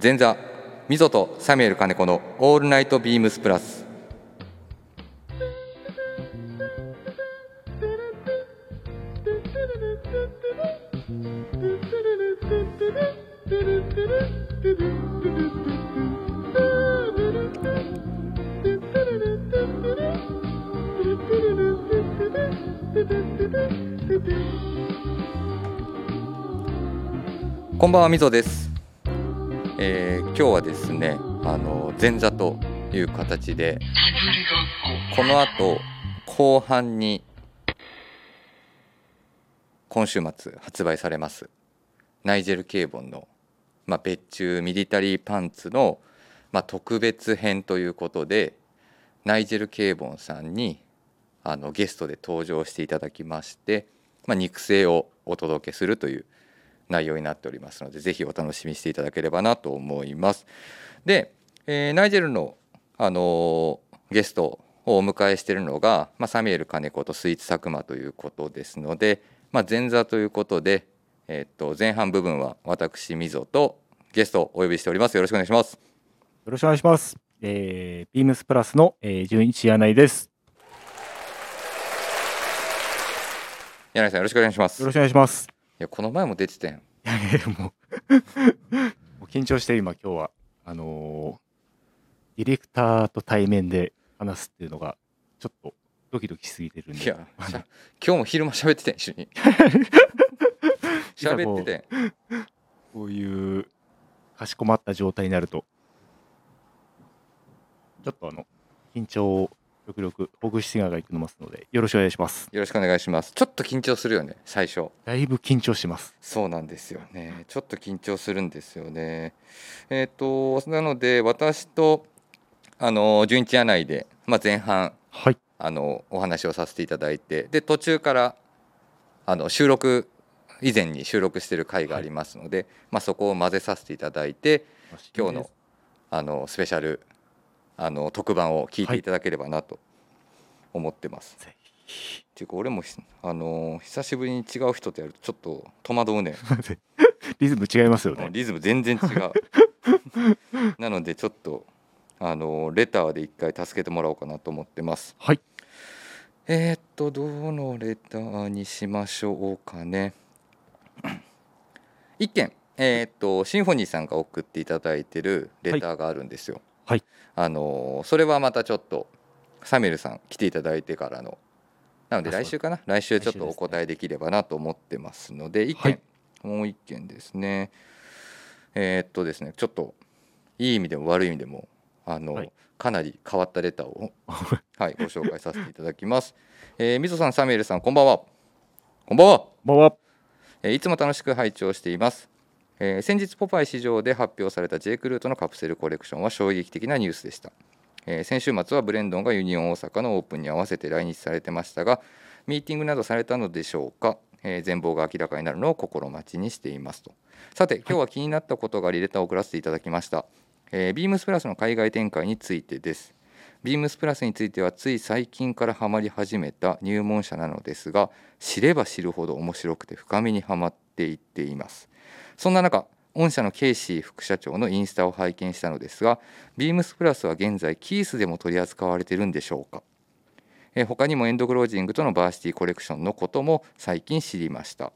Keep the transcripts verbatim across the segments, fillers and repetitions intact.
前座エムゼットオーとサミュエル金子のオールナイトビームスプラス。こんばんは、エムゼットオーです。えー、今日はですね、あの前座という形で、この後後半に今週末発売されますナイジェル・ケーボンの、まあ、別注ミリタリーパンツの、まあ、特別編ということで、ナイジェル・ケーボンさんにあのゲストで登場していただきまして、まあ、肉声をお届けするという内容になっておりますので、ぜひお楽しみしていただければなと思います。で、えー、ナイジェルの、あのー、ゲストをお迎えしているのが、まあ、サミュエル金子とスイーツ佐久間ということですので、まあ、前座ということで、えー、っと前半部分は私エムゼットオーとゲストをお呼びしております。よろしくお願いします。よろしくお願いします。えー、ビームスプラスの、えー、純一柳井です。柳井さん、よろしくお願いします。よろしくお願いします。いや、この前も出てたやん。いやいや、もうもう緊張して、今今日はあのー、ディレクターと対面で話すっていうのがちょっとドキドキしすぎてるんで。いや今日も昼間喋ってたやん、一緒に喋ってたやん。こういうかしこまった状態になるとちょっとあの緊張を極力ほぐしながらいきますので、よろしくお願いします。よろしくお願いします。ちょっと緊張するよね、最初。だいぶ緊張します。そうなんですよね。ちょっと緊張するんですよね。えー、となので私とあの純一柳井で、まあ、前半、はい、あのお話をさせていただいて、で途中からあの収録以前に収録している回がありますので、はい、まあ、そこを混ぜさせていただいて、今日の、 あのスペシャルあの特番を聞いていただければなと思ってます。はい、っていうか俺もあの久しぶりに違う人とやるとちょっと戸惑うねリズム違いますよね。リズム全然違うなのでちょっとあのレターで一回助けてもらおうかなと思ってます。はい、えー、っとどのレターにしましょうかね。一件、えー、っとシンフォニーさんが送っていただいてるレターがあるんですよ。はいはい、あのそれはまたちょっとサミュエルさん来ていただいてからのなので、来週かな、来週ちょっとお答えできればなと思ってますので、いっけん、はい、もういっけんですね。えー、っとですねちょっといい意味でも悪い意味でもあの、はい、かなり変わったレターを、はい、ご紹介させていただきます。えー、みぞさん、サミュエルさん、こんばんは。こんばんは。こんばんは。えー、いつも楽しく拝聴しています。えー、先日ポパイ市場で発表された ジェイクルーとのカプセルコレクションは衝撃的なニュースでした。えー、先週末はブレンドンがユニオン大阪のオープンに合わせて来日されてましたが、ミーティングなどされたのでしょうか。えー、全貌が明らかになるのを心待ちにしていますと。さて今日は気になったことがあり、レターを送らせていただきました。えー、ビームスプラスの海外展開についてです。ビームスプラスについてはつい最近からハマり始めた入門者なのですが、知れば知るほど面白くて深みにはまっていっています。そんな中、御社のケイシー副社長のインスタを拝見したのですが、ビームスプラスは現在キースでも取り扱われているんでしょうか。え他にもエンドクロージングとのバーシティコレクションのことも最近知りました。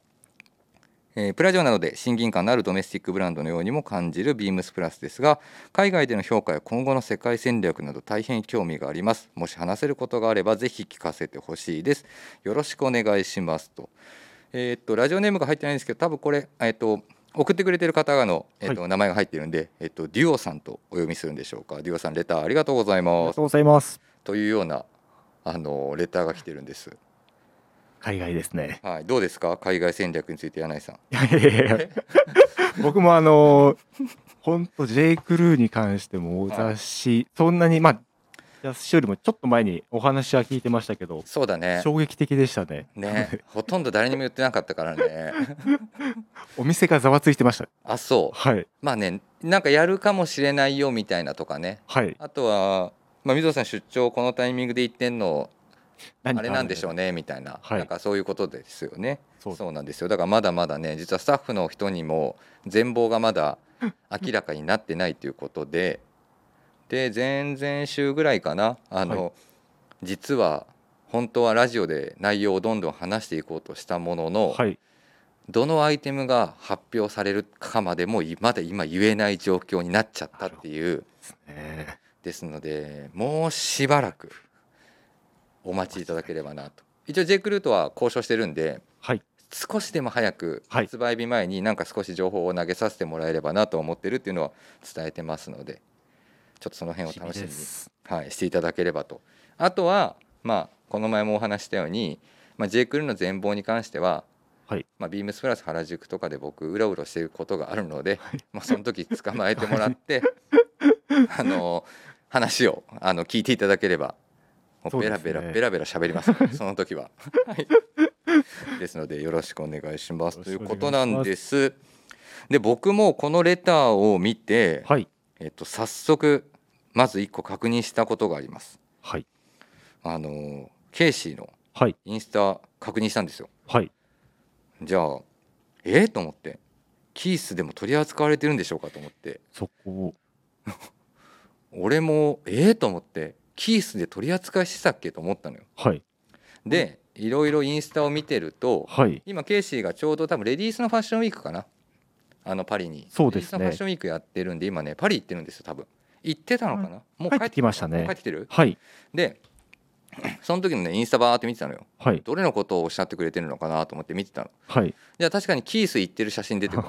えプラジオなどで親近感のあるドメスティックブランドのようにも感じるビームスプラスですが、海外での評価や今後の世界戦略など大変興味があります。もし話せることがあればぜひ聞かせてほしいです。よろしくお願いしますと。えー、っとラジオネームが入ってないんですけど、多分これ、えー、っと送ってくれてる方の、えーとはい、名前が入っているので、えーと、デュオさんとお読みするんでしょうか。デュオさん、レターありがとうございます。ありがとうございます。というようなあのレターが来てるんです。海外ですね。はい、どうですか海外戦略について、柳井さん。いやいやいや僕もあの本当J.Crewに関してもお雑誌、はい、そんなにまあ雑誌よりもちょっと前にお話は聞いてましたけど、そうだね、衝撃的でしたね。ねほとんど誰にも言ってなかったからねお店がざわついてました。あ、そう、はい、まあね、なんかやるかもしれないよみたいなとかね、はい、あとは、まあ、水戸さん出張このタイミングで行ってんのあれなんでしょうねみたいな、はい、なんかそういうことですよね。そう、そうなんですよ。だからまだまだね、実はスタッフの人にも全貌がまだ明らかになってないということで、で前々週ぐらいかな、あの、はい、実は本当はラジオで内容をどんどん話していこうとしたものの、はい、どのアイテムが発表されるかまでもまだ今言えない状況になっちゃったっていうですね。ですのでもうしばらくお待ちいただければなと。一応 J.Crew とは交渉してるんで、はい、少しでも早く発売日前になんか少し情報を投げさせてもらえればなと思ってるっていうのは伝えてますので、ちょっとその辺を楽しみに、はい、していただければと。あとは、まあ、この前もお話したように、まあ、J.Crew の全貌に関しては、はい、まあ、ビームスプラス原宿とかで僕うろうろしていることがあるので、はい、まあ、その時捕まえてもらってあの話をあの聞いていただければベラベラベラベラ喋りますから、ね、その時は、はい、ですのでよろしくお願いしますということなんです。で僕もこのレターを見て、はい、えっと、早速まずいっこ確認したことがあります、はい、あのケイシーのインスタ確認したんですよ、はい、じゃあえー、と思って、キースでも取り扱われてるんでしょうかと思って、そこ俺もえー、と思ってキースで取り扱いしてたっけと思ったのよ、はい、でいろいろインスタを見てると、はい、今ケイシーがちょうど多分レディースのファッションウィークかな、あのパリにそうですね、レディースのファッションウィークやってるんで今ねパリ行ってるんですよ。多分行ってたのかな、もう帰ってきましたね。帰ってきてる、はい、でその時のねインスタバーって見てたのよ、はい、どれのことをおっしゃってくれてるのかなと思って見てたの、はい、じゃあ確かにキース行ってる写真出てくる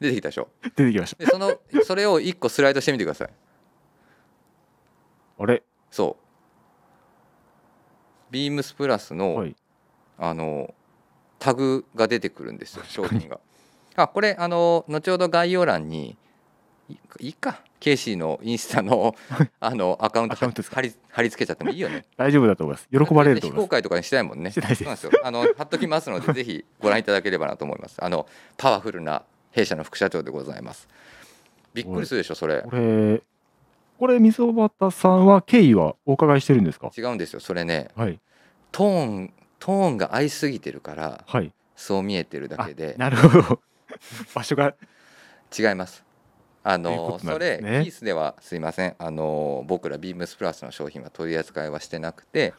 出てきたでしょ。出てきました。でそのそれをいっこスライドしてみてください。あれそうビームスプラス の,、はい、あのタグが出てくるんですよ、商品が。あこれあの後ほど概要欄に い, いいかケイシーのインスタ の, あのアカウント貼 り, り付けちゃってもいいよね大丈夫だと思います。喜ばれると思います。非公開とかにしたいもんね。してないです。そうなんですよ、あの貼っときますのでぜひご覧いただければなと思います。あのパワフルな弊社の副社長でございます。びっくりするでしょそれ。これこれ溝端さんは経緯はお伺いしてるんですか？違うんですよそれね、はい、トーントーンが合いすぎてるから、はい、そう見えてるだけで。なるほど場所が違います。あのそれキースではすいません、あの僕らビームスプラスの商品は取り扱いはしてなくて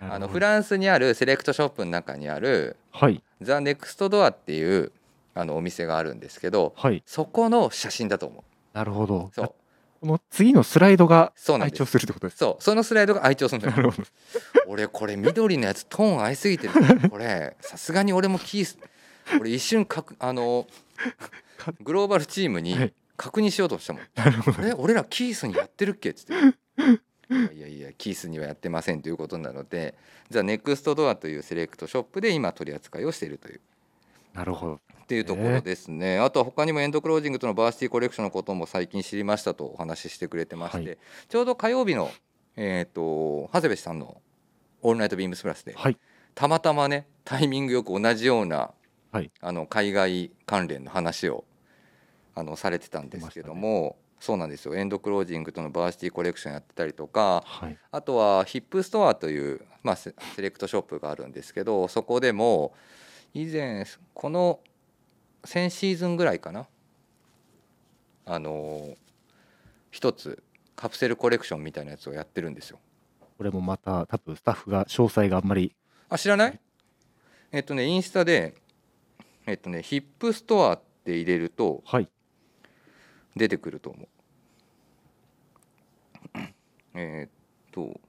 あのフランスにあるセレクトショップの中にある、はい、ザ・ネクストドアっていうあのお店があるんですけど、はい、そこの写真だと思う。なるほど。そうこの次のスライドが愛聴するってことです。そう、そのスライドが愛聴するんだよ俺これ緑のやつトーン合いすぎてるこれさすがに俺もキース俺一瞬かくあのグローバルチームに確認しようとしたもん、はい、れ俺らキースにやってるっけっつっていやいやキースにはやってませんということなので、じゃあネクストドアというセレクトショップで今取り扱いをしているという。なるほどっていうところですね、えー、あとは他にもエンドクロージングとのバーシティコレクションのことも最近知りましたとお話ししてくれてまして、はい、ちょうど火曜日の、えー、と長谷部さんのオールナイトビームスプラスで、はい、たまたまねタイミングよく同じような、はい、あの海外関連の話をあのされてたんですけども、ね、そうなんですよエンドクロージングとのバーシティコレクションやってたりとか、はい、あとはヒップストアという、まあ、セレクトショップがあるんですけど、そこでも以前この先シーズンぐらいかな、あの一つカプセルコレクションみたいなやつをやってるんですよ。これもまた多分スタッフが詳細があんまりあ知らないえっとねインスタでえっとねヒップストアって入れると、はい、出てくると思う。えー、っと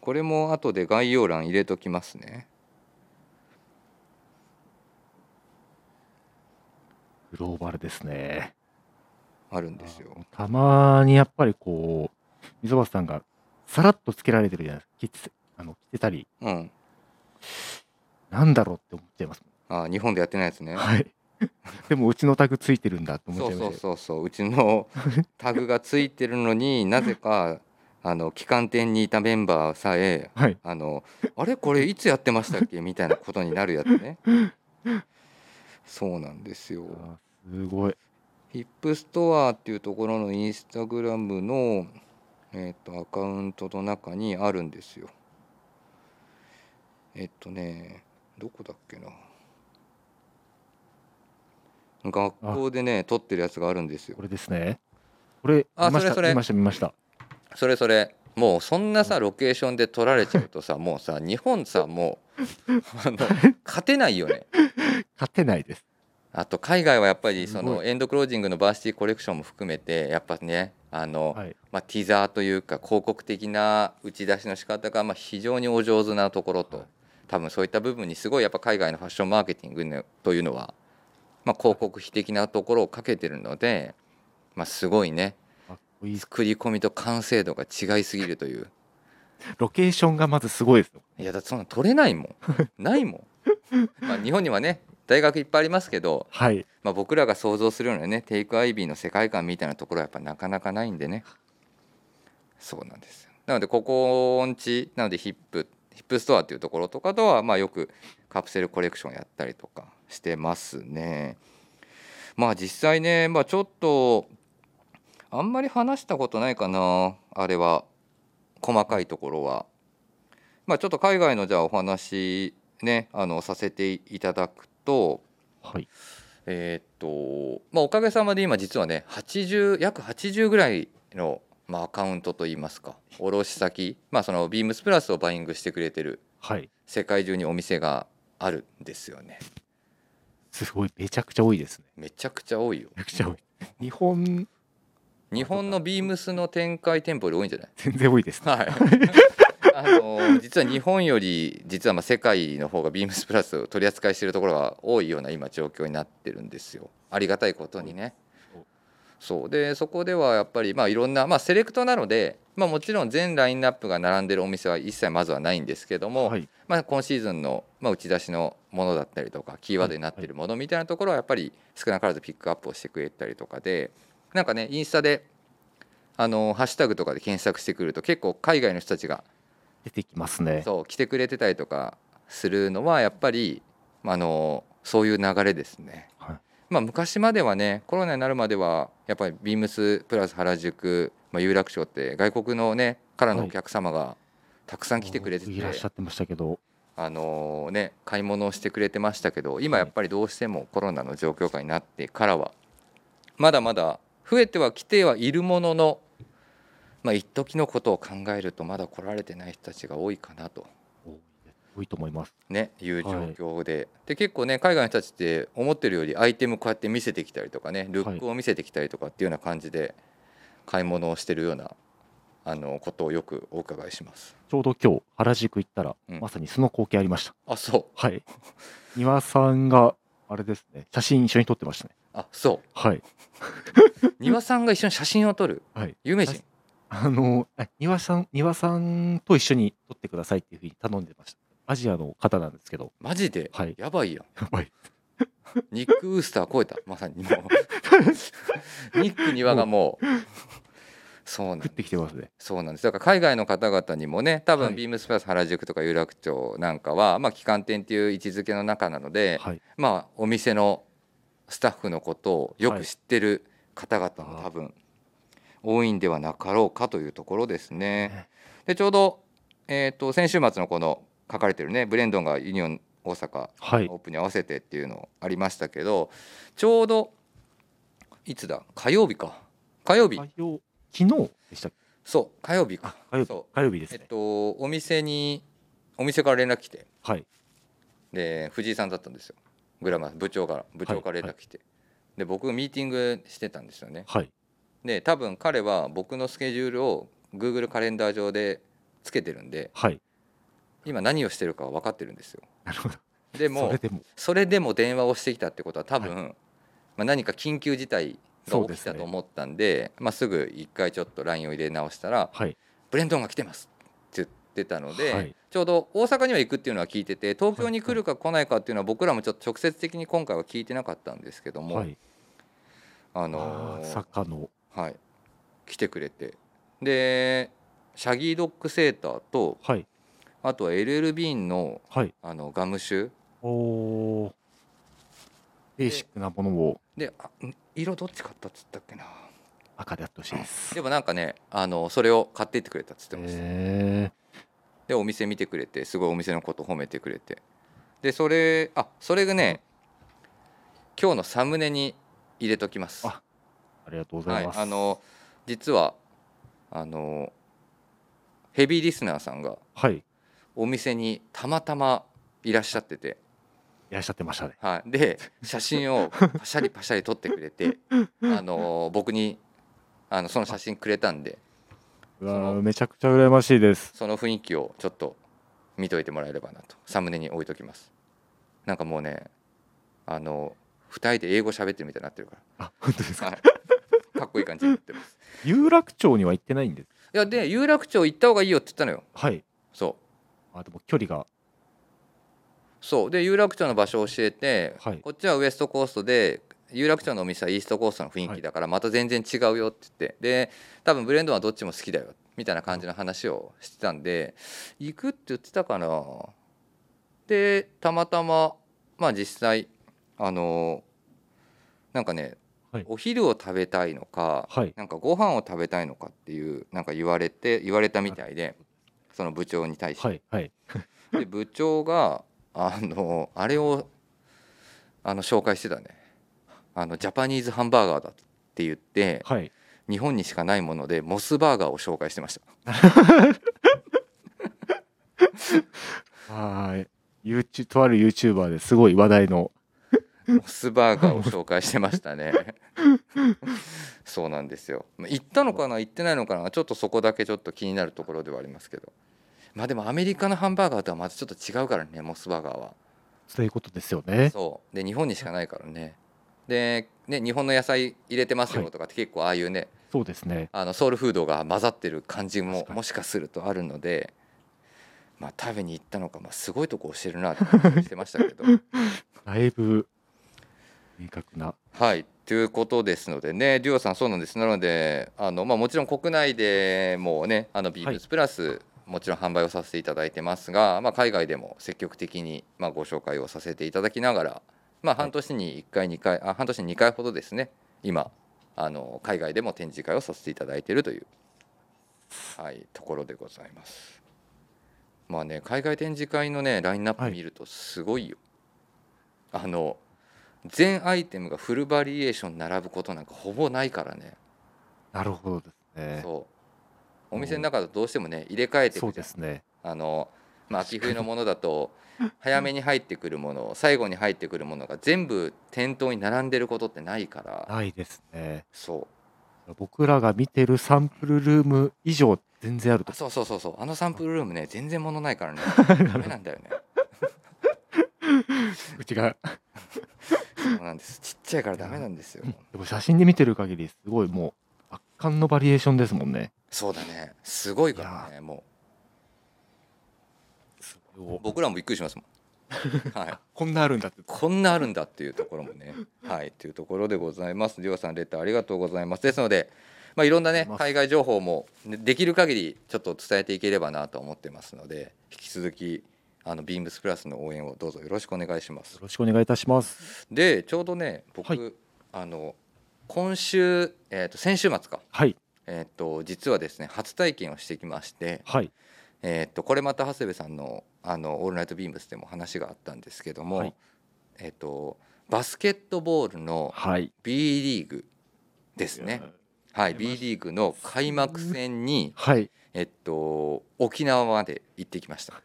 これも後で概要欄入れときますね。グローバルですね。あるんですよ。たまにやっぱりこう溝端さんがさらっとつけられてるじゃないですか。あの着てたり、うん、なんだろうって思っちゃいますもん。あ、日本でやってないですね。はい。でもうちのタグついてるんだって思っちゃいます。そうそうそうそう。うちのタグがついてるのになぜか。あの旗艦店にいたメンバーさえ、はい、あのあれこれいつやってましたっけみたいなことになるやつねそうなんですよ。すごい。ヒップストアっていうところのインスタグラムの、えー、とアカウントの中にあるんですよ。えっとねどこだっけな、学校でね撮ってるやつがあるんですよ。これですね。これ見ました、あ、それそれ見ました見ました。それそれ。もうそんなさロケーションで撮られちゃうとさもうさ日本さもうあの勝てないよね。勝てないです。あと海外はやっぱりそのエンドクロージングのバーシティコレクションも含めてやっぱねあの、はい、まあ、ティザーというか広告的な打ち出しの仕方がまあ非常にお上手なところと、多分そういった部分にすごいやっぱ海外のファッションマーケティングというのは、まあ、広告費的なところをかけてるので、まあ、すごいね作り込みと完成度が違いすぎるという。ロケーションがまずすごいですよ。いやだってそんな撮れないもんないもん。まあ日本にはね大学いっぱいありますけど、はい、まあ、僕らが想像するようなねテイクアイビーの世界観みたいなところはやっぱなかなかないんでね。そうなんですよ。なのでここんちなのでヒップヒップストアっていうところとかとはまあよくカプセルコレクションやったりとかしてますね。まあ実際ね、まあ、ちょっとあんまり話したことないかなあれは細かいところは、まあ、ちょっと海外のじゃあお話ねあのさせていただくととはいえーとまあ、おかげさまで今実はねはちじゅう約はちじゅうぐらいの、まあ、アカウントといいますか卸先、まあ、その ビームス プラスをバイングしてくれてる、はい、世界中にお店があるんですよね。すごいめちゃくちゃ多いですね。めちゃくちゃ多いよ。めちゃくちゃ多い。日本日本の ビームス の展開店舗より多いんじゃない？全然多いです、ね、はいあの実は日本より実はまあ世界の方が ビームス プラスを取り扱いしているところが多いような今状況になってるんですよ。ありがたいことにね。そうでそこではやっぱりまあいろんな、まあ、セレクトなので、まあ、もちろん全ラインナップが並んでるお店は一切まずはないんですけども、はい、まあ、今シーズンの、まあ、打ち出しのものだったりとかキーワードになっているものみたいなところはやっぱり少なからずピックアップをしてくれたりとかで、なんかねインスタであのハッシュタグとかで検索してくると結構海外の人たちが出てきますね。そう来てくれてたりとかするのはやっぱり、まあ、あのそういう流れですね、はい。まあ、昔まではねコロナになるまではやっぱり ビームス プラス原宿、まあ、有楽町って外国のねからのお客様がたくさん来てくれてて、はい、いらっしゃってましたけどあの、ね、買い物をしてくれてましたけど、今やっぱりどうしてもコロナの状況下になってからはまだまだ増えてはきてはいるものの、まあ、一時のことを考えるとまだ来られてない人たちが多いかなと。多いと思いますね、いう状況で、はい、で結構ね海外の人たちって思ってるよりアイテムこうやって見せてきたりとかねルックを見せてきたりとかっていうような感じで買い物をしてるようなあのことをよくお伺いします。ちょうど今日原宿行ったら、うん、まさにその光景ありました。あ、そう、はい、庭さんがあれですね写真一緒に撮ってましたね。あ、そう、はい、庭さんが一緒に写真を撮る、はい、有名人あの庭さん、庭さんと一緒に撮ってくださいっていうふうに頼んでました。アジアの方なんですけど。マジで、はい、やばいやん。やばいニック・ウースター超えた。まさにもうニック・庭がもうそうなんです。食ってきてますね。そうなんです。だから海外の方々にもね多分、はい、ビームスプラス原宿とか有楽町なんかは、まあ、旗艦店っていう位置づけの中なので、はい、まあお店のスタッフのことをよく知ってる方々も多分、はい、多いんではなかろうかというところですね。でちょうど、えー、と先週末のこの書かれてるねブレンドンがユニオン大阪オープンに合わせてっていうのありましたけど、はい、ちょうどいつだ火曜日か火曜日火曜昨日でしたっけ。そう火曜日か火曜 日, そう火曜日ですね、えっと、お店にお店から連絡来て、はい、で藤井さんだったんですよ。グラマー部長から部長から連絡来て、はいはい、で僕ミーティングしてたんですよね。はいで多分彼は僕のスケジュールを Google カレンダー上でつけてるんで、はい、今何をしてるかは分かってるんですよ。なるほど。でもそれでもそれでも電話をしてきたってことは多分、はいまあ、何か緊急事態が起きたと思ったん で, で す,、ねまあ、すぐ一回ちょっと ライン を入れ直したら、はい、ブレンドンが来てますって言ってたので、はい、ちょうど大阪には行くっていうのは聞いてて東京に来るか来ないかっていうのは僕らもちょっと直接的に今回は聞いてなかったんですけども、はい、あのー、あ坂のはい、来てくれてでシャギードッグセーターと、はい、あとは エルエルビー の、はい、あのガムシュおベーシックなものをで色どっち買ったっつったっけな赤であってほしいです。でもなんかねあのそれを買っていってくれたっつってました。へでお店見てくれて、すごいお店のこと褒めてくれて、でそれあそれがね、今日のサムネに入れときます。 あ, ありがとうございます。はい、あの実はあのヘビーリスナーさんがお店にたまたまいらっしゃってて、いらっしゃってましたね。はい、で写真をパシャリパシャリ撮ってくれてあの僕にあのその写真くれたんで、うわめちゃくちゃ羨ましいです。その雰囲気をちょっと見といてもらえればなと、サムネに置いときます。なんかもうね、あのふたりで英語喋ってるみたいになってるから。あ、本当ですか。はい、かっこいい感じになってます。有楽町には行ってないんです。いやで有楽町行った方がいいよって言ったのよ。はい、そう。あでも距離がそうで、有楽町の場所を教えて、はい、こっちはウエストコーストで有楽町のお店はイーストコーストの雰囲気だからまた全然違うよって言って、で多分ブレンドはどっちも好きだよみたいな感じの話をしてたんで、行くって言ってたかな。でたまたままあ実際あのなんかね、はい、お昼を食べたいのか、はい、なんかご飯を食べたいのかっていうなんか言われて言われたみたいで、その部長に対して、はいはい、で部長があのあれをあの紹介してたね。あのジャパニーズハンバーガーだって言って、はい、日本にしかないものでモスバーガーを紹介してました。はい、YouTube、とある YouTuber ですごい話題のモスバーガーを紹介してましたね。そうなんですよ。行ったのかな行ってないのかな、ちょっとそこだけちょっと気になるところではありますけど、まあでもアメリカのハンバーガーとはまたちょっと違うからね、モスバーガーは。そういうことですよね。そうで日本にしかないからね。でね、日本の野菜入れてますよとかって結構ああいうね、はい、そうですね、あのソウルフードが混ざってる感じももしかするとあるので、まあ、食べに行ったのか、まあ、すごいとこ教えるなって話してましたけど。だいぶ明確な、はい、ということですのでね、デュオさん。そうなんです。なのであの、まあ、もちろん国内でもね、あのビームスプラス、はい、もちろん販売をさせていただいてますが、まあ、海外でも積極的に、まあ、ご紹介をさせていただきながら、まあ、半年にいっかいにかい、あ半年ににかいほどですね、今あの海外でも展示会をさせていただいているという、はい、ところでございます。まあね、海外展示会のねラインナップ見るとすごいよ、はい、あの全アイテムがフルバリエーション並ぶことなんかほぼないからね。なるほどですね。そうお店の中だとどうしてもね入れ替えてくるじゃん。そうですね。あのまあ、秋冬のものだと早めに入ってくるもの最後に入ってくるものが全部店頭に並んでることってないから。ないですね。そう僕らが見てるサンプルルーム以上全然あると。あそうそうそうそう、あのサンプルルームね全然物ないからね。ダメなんだよね。うちがそうなんです、ちっちゃいからダメなんですよ。でも写真で見てる限りすごいもう圧巻のバリエーションですもんね。そうだね、すごいからね。もう僕らもびっくりしますもん。はい、こんなあるんだってこんなあるんだっていうところもね、はいというところでございます。りょうさんレターありがとうございます。ですので、まあ、いろんなね海外情報もできる限りちょっと伝えていければなと思ってますので、引き続きあのビームスプラスの応援をどうぞよろしくお願いします。よろしくお願いいたします。でちょうどね僕、はい、あの今週、えー、と先週末か、はいえー、と実はですね初体験をしてきまして、はいえー、とこれまた長谷部さんのあのオールナイトビームスでも話があったんですけども、はいえー、とバスケットボールの B リーグですね、はいはい、B リーグの開幕戦に、はいえー、と沖縄まで行ってきました。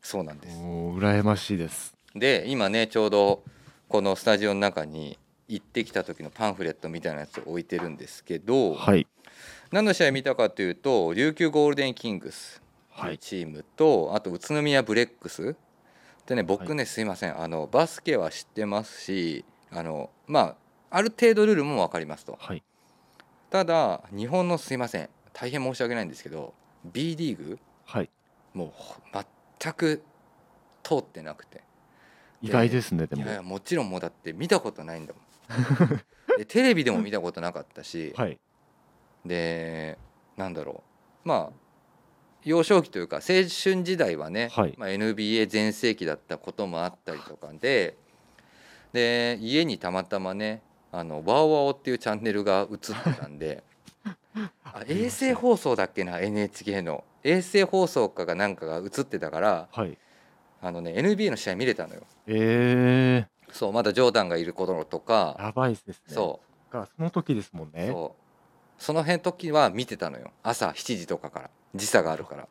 そうなんです。もう羨ましいです。で今ねちょうどこのスタジオの中に行ってきた時のパンフレットみたいなやつを置いてるんですけど、はい何の試合見たかというと琉球ゴールデンキングスというチームと、はい、あと宇都宮ブレックスでね僕ね、はい、すいませんあのバスケは知ってますし あの、まあ、ある程度ルールも分かりますと、はい、ただ日本のすいません大変申し訳ないんですけど B リーグ、はい、もう全く通ってなくて意外ですね。でもいやもちろんもうだって見たことないんだもん。でテレビでも見たことなかったし、はいでなんだろうまあ幼少期というか青春時代はね、はいまあ、エヌビーエー 全盛期だったこともあったりとか で, で家にたまたまねあのワオワオっていうチャンネルが映ってたんであ、衛星放送だっけな、 エヌエイチケー の衛星放送かがなんかが映ってたから、はい、あのね エヌビーエー の試合見れたのよ。えー、そう、まだジョーダンがいる頃とか。やばいですね。そうか、その時ですもんね。そう、その辺時は見てたのよ、朝しちじとかから、時差があるから。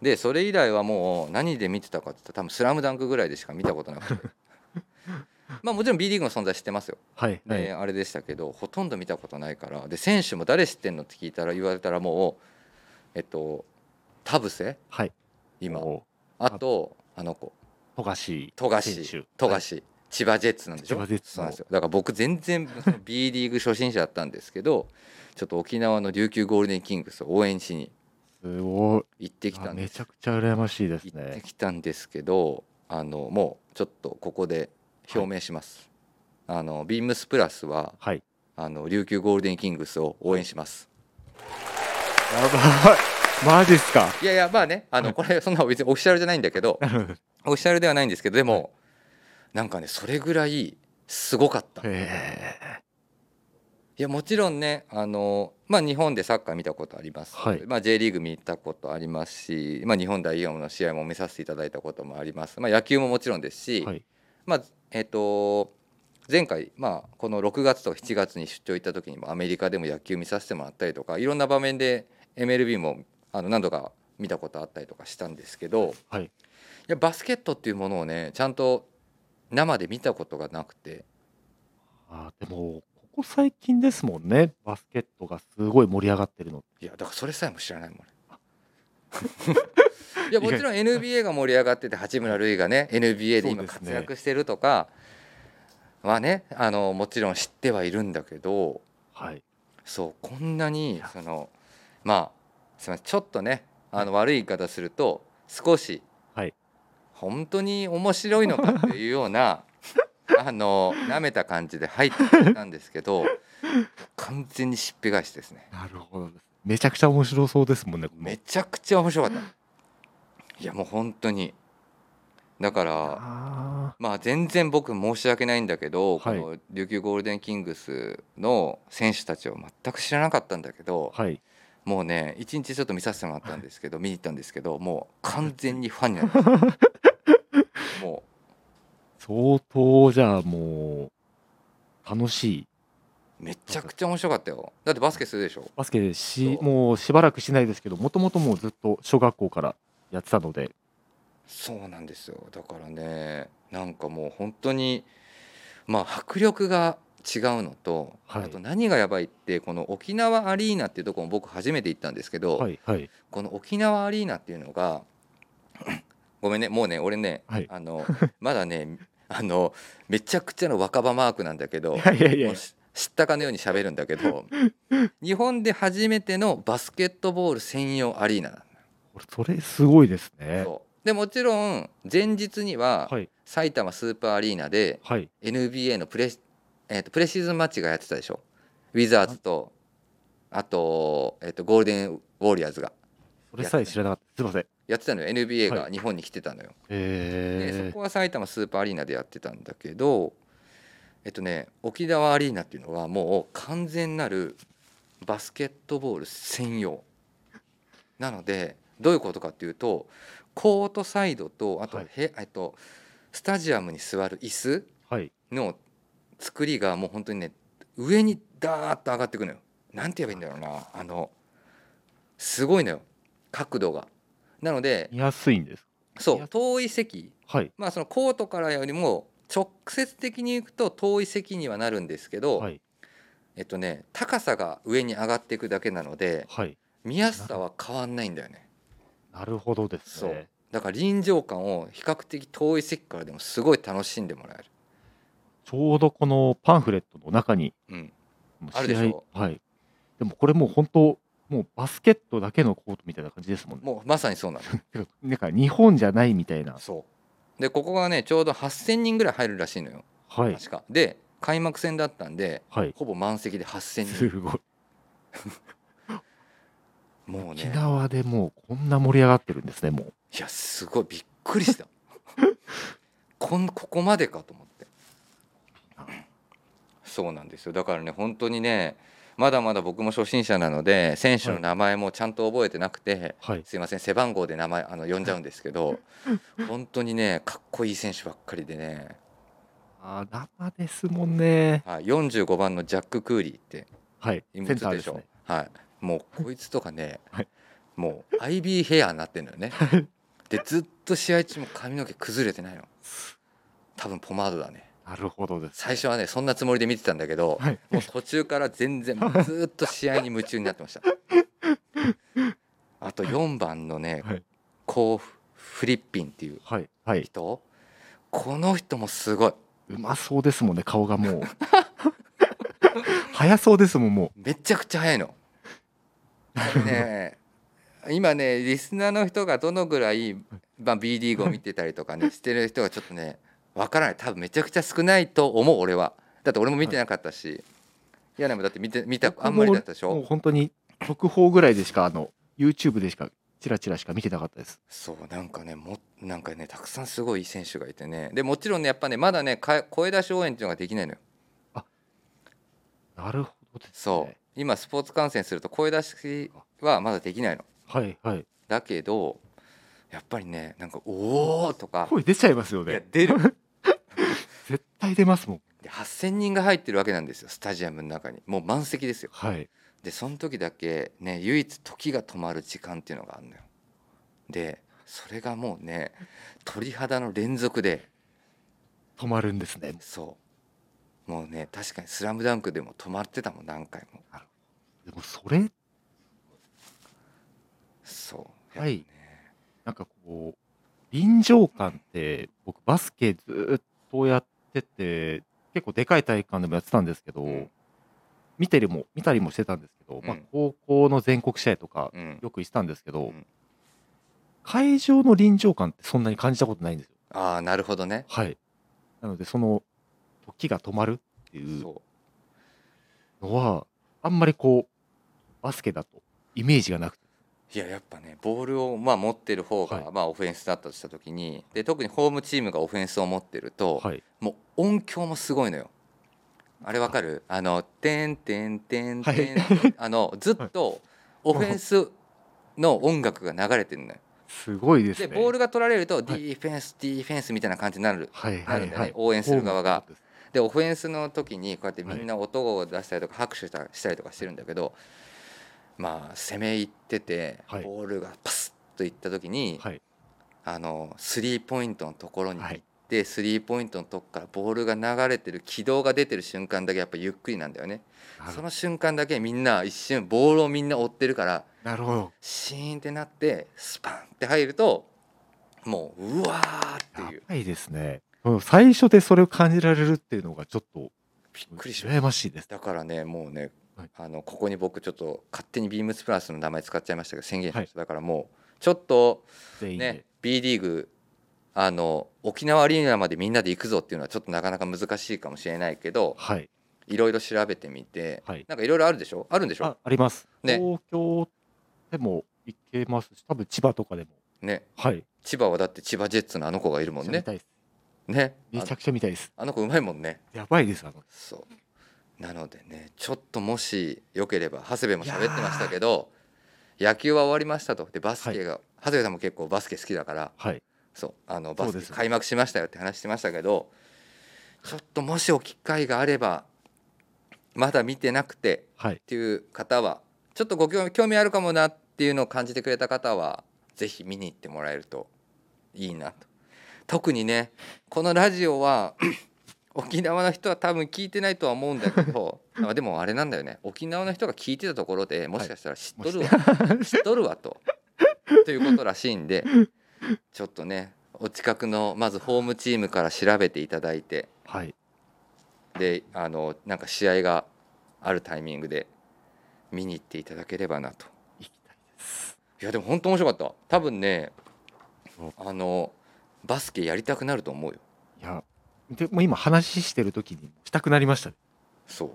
でそれ以来はもう何で見てたかって言ったら多分スラムダンクぐらいでしか見たことなくてまあもちろん B リーグの存在知ってますよ、はいはい、えー、あれでしたけどほとんど見たことないから。で選手も誰知ってんのって聞いたら言われたらもうえっと田臥、はい、今あとあの子富樫富樫富樫千葉ジェッツなんでしょ。そうなんですよ。だから僕全然 B リーグ初心者だったんですけどちょっと沖縄の琉球ゴールデンキングスを応援しにすごい行ってきたんです。めちゃくちゃ羨ましいですね。行ってきたんですけどあのもうちょっとここで表明します、はい、あの ビームス プラスは、はい、あの琉球ゴールデンキングスを応援します。やばい、マジっすか。いやいや、まあね、あのこれそんな別にオフィシャルじゃないんだけどオフィシャルではないんですけどでも、はい、なんかねそれぐらいすごかった。へー、いやもちろんねあの、まあ、日本でサッカー見たことあります、はい、まあ、J リーグ見たことありますし、まあ、日本代表の試合も見させていただいたこともあります、まあ、野球ももちろんですし、はい、まあえー、と前回、まあ、このろくがつとかしちがつに出張行った時にもアメリカでも野球見させてもらったりとかいろんな場面で エムエルビー もあの何度か見たことあったりとかしたんですけど、はい、いやバスケットっていうものをねちゃんと生で見たことがなくて。あでもここ最近ですもんねバスケットがすごい盛り上がってるの。いやだからそれさえも知らないもんねいやもちろん エヌビーエー が盛り上がってて八村塁がね エヌビーエー で今活躍してるとかはねあのもちろん知ってはいるんだけど、はい、そうこんなにそのまあすいませんちょっとねあの悪い言い方すると少し本当に面白いのかっていうようなあの舐めた感じで入っていたんですけど完全にしっぺ返しですね。なるほど、めちゃくちゃ面白そうですもんね。めちゃくちゃ面白かった。いやもう本当にだからあ、まあ、全然僕申し訳ないんだけど、はい、この琉球ゴールデンキングスの選手たちを全く知らなかったんだけど、はい、もうね一日ちょっと見させてもらったんですけど、はい、見に行ったんですけどもう完全にファンになりましたもう相当じゃあもう楽しい。めちゃくちゃ面白かったよ。だってバスケするでしょ。バスケしもうしばらくしないですけどもともともうずっと小学校からやってたので。そうなんですよ。だからねなんかもう本当にまあ迫力が違うのと、はい、あと何がやばいってこの沖縄アリーナっていうところも僕初めて行ったんですけど、はいはい、この沖縄アリーナっていうのがごめんねもうね俺ね、はい、あのまだねあのめちゃくちゃの若葉マークなんだけどいやいやいや知ったかのように喋るんだけど日本で初めてのバスケットボール専用アリーナなんだ。それすごいですね。そうでもちろん前日には埼玉スーパーアリーナで エヌビーエー のプレ、えーと、プレシーズンマッチがやってたでしょ。ウィザーズとあと、えーとゴールデンウォリアーズが。それさえ知らなかった、すいません。やってたのよ エヌビーエー が日本に来てたのよ、はい、でそこは埼玉スーパーアリーナでやってたんだけどえっとね沖縄アリーナっていうのはもう完全なるバスケットボール専用なのでどういうことかっていうとコートサイドとあと、はいえっと、スタジアムに座る椅子の作りがもう本当にね上にダーッと上がってくのよ。なんて言えばいいんだろうなあのすごいのよ角度が。なので見やすいんです。そう遠い席、はいまあ、そのコートからよりも直接的に行くと遠い席にはなるんですけど、はいえっとね、高さが上に上がっていくだけなので、はい、見やすさは変わんないんだよね。なるほどですね。そうだから臨場感を比較的遠い席からでもすごい楽しんでもらえる。ちょうどこのパンフレットの中に、うん、あるでしょう、はい、でもこれもう本当もうバスケットだけのコートみたいな感じですもんね。もうまさにそうなのだから日本じゃないみたいな。そうでここがねちょうどはっせんにんぐらい入るらしいのよ、はい、確かで開幕戦だったんで、はい、ほぼ満席ではっせんにんすごいもうね沖縄でもうこんな盛り上がってるんですね。もういやすごいびっくりしたこんここまでかと思ってそうなんですよ。だからね本当にねまだまだ僕も初心者なので選手の名前もちゃんと覚えてなくて、はい、すいません背番号で名前あの呼んじゃうんですけど本当にねかっこいい選手ばっかりでねあ生ですもんねよんじゅうごばんのジャック・クーリーって、はい、センターですね、はい、もうこいつとかね、はい、もう アイビー ヘアになってるのよねでずっと試合中も髪の毛崩れてないの多分ポマードだねなるほどです最初はねそんなつもりで見てたんだけど、はい、もう途中から全然ずっと試合に夢中になってましたあとよんばんのね、はい、コー・フリッピンっていう人、はいはい、この人もすごいうまそうですもんね顔がもう速そうですもんもうめちゃくちゃ速いのね今ねリスナーの人がどのぐらい、まあ、B リーグを見てたりとかねしてる人がちょっとね分からない多分めちゃくちゃ少ないと思う俺はだって俺も見てなかったし、はい、いやでもだって見て見たあんまりだったでしょもう本当に特報ぐらいでしかあの YouTube でしかチラチラしか見てなかったですそうなんかねもなんかねたくさんすごい選手がいてねでもちろんねやっぱねまだね声出し応援っていうのができないのよあなるほどですねそう今スポーツ観戦すると声出しはまだできないのはいはいだけどやっぱりねなんかおーとか声出ちゃいますよねいや出る絶対出ますもんではっせんにんが入ってるわけなんですよスタジアムの中にもう満席ですよ、はい、でその時だけね唯一時が止まる時間っていうのがあるのよでそれがもうね鳥肌の連続で止まるんですねそうもうね確かにスラムダンクでも止まってたもん何回もあでもそれそうはい、ね、なんかこう臨場感って僕バスケずっとやってて結構でかい体育館でもやってたんですけど、うん、見てるも見たりもしてたんですけど、うんまあ、高校の全国試合とかよく行ってたんですけど、うん、会場の臨場感ってそんなに感じたことないんですよああなるほどねはいなのでその時が止まるっていうのはあんまりこうバスケだとイメージがなくていややっぱねボールをまあ持ってる方がまあオフェンスだったとした時にで特にホームチームがオフェンスを持ってると、はい、もう音響もすごいのよあれわかるあのてんてんてんてん、はい、あのずっとオフェンスの音楽が流れてるのよすごいですねでボールが取られるとディフェンス、はい、ディフェンスみたいな感じになる、はい、なるんだよね、はいはい、応援する側がでオフェンスの時にこうやってみんな音を出したりとか拍手したりとかしてるんだけどまあ、攻めいっててボールがパスッといった時に、はい、あのスリーポイントのところに行って、はい、スリーポイントのとこからボールが流れてる軌道が出てる瞬間だけやっぱゆっくりなんだよねその瞬間だけみんな一瞬ボールをみんな追ってるからなるほどシーンってなってスパンって入るともううわーっていうやばいですね最初でそれを感じられるっていうのがちょっとびっくりしました。だからねもうねあのここに僕ちょっと勝手にビームスプラスの名前使っちゃいましたけど宣言しました、はい、だからもうちょっとね B リーグあの沖縄アリーナまでみんなで行くぞっていうのはちょっとなかなか難しいかもしれないけど、はい、いろいろ調べてみて、はい、なんかいろいろあるでしょあるんでしょ あ, あります、ね、東京でも行けますし多分千葉とかでも、ねはい、千葉はだって千葉ジェッツのあの子がいるもんねね、めちゃくちゃ見たいです。あの子うまいもんね。やばいです。あのそうなのでね、ちょっともしよければ、長谷部も喋ってましたけど、野球は終わりましたと。でバスケが、はい、長谷部さんも結構バスケ好きだから、はい、そうあのバスケ開幕しましたよって話してましたけど、ちょっともしお機会があれば、まだ見てなくてっていう方は、はい、ちょっとご興味あるかもなっていうのを感じてくれた方は、ぜひ見に行ってもらえるといいなと。特にね、このラジオは沖縄の人は多分聞いてないとは思うんだけどでもあれなんだよね、沖縄の人が聞いてたところでもしかしたら知っとるわ、はい、知っとるわとということらしいんで、ちょっとねお近くのまずホームチームから調べていただいて、はい、であのなんか試合があるタイミングで見に行っていただければなと。行きたいです。いやでも本当面白かった。多分ね、あのバスケやりたくなると思うよ。いやでも今話してる時にしたくなりました、ね、そう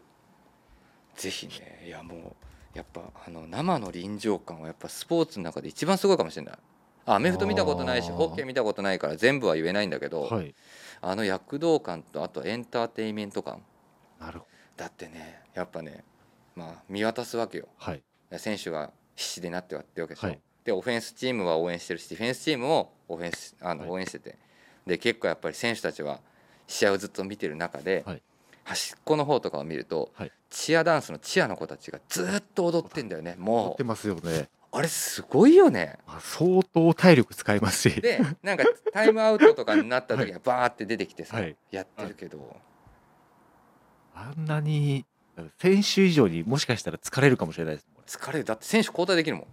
ぜひね。いやもうやっぱあの生の臨場感はやっぱスポーツの中で一番すごいかもしれない。あアメフト見たことないしホッケー見たことないから全部は言えないんだけど、はい、あの躍動感とあとエンターテインメント感。なるほど。だってねやっぱねまあ、見渡すわけよ、はい、選手が必死でなってはってわけでしょ、はい、でオフェンスチームは応援してるしディフェンスチームもオフェンスあの応援してて、はい、で結構やっぱり選手たちは試合をずっと見てる中で、はい、端っこの方とかを見ると、はい、チアダンスのチアの子たちがずっと踊ってんだよね。もう踊ってますよね。あれすごいよね。相当体力使いますし、でなんかタイムアウトとかになった時はバーって出てきてさ、はい、やってるけど、あんなに選手以上にもしかしたら疲れるかもしれないです。疲れる。だって選手交代できるもん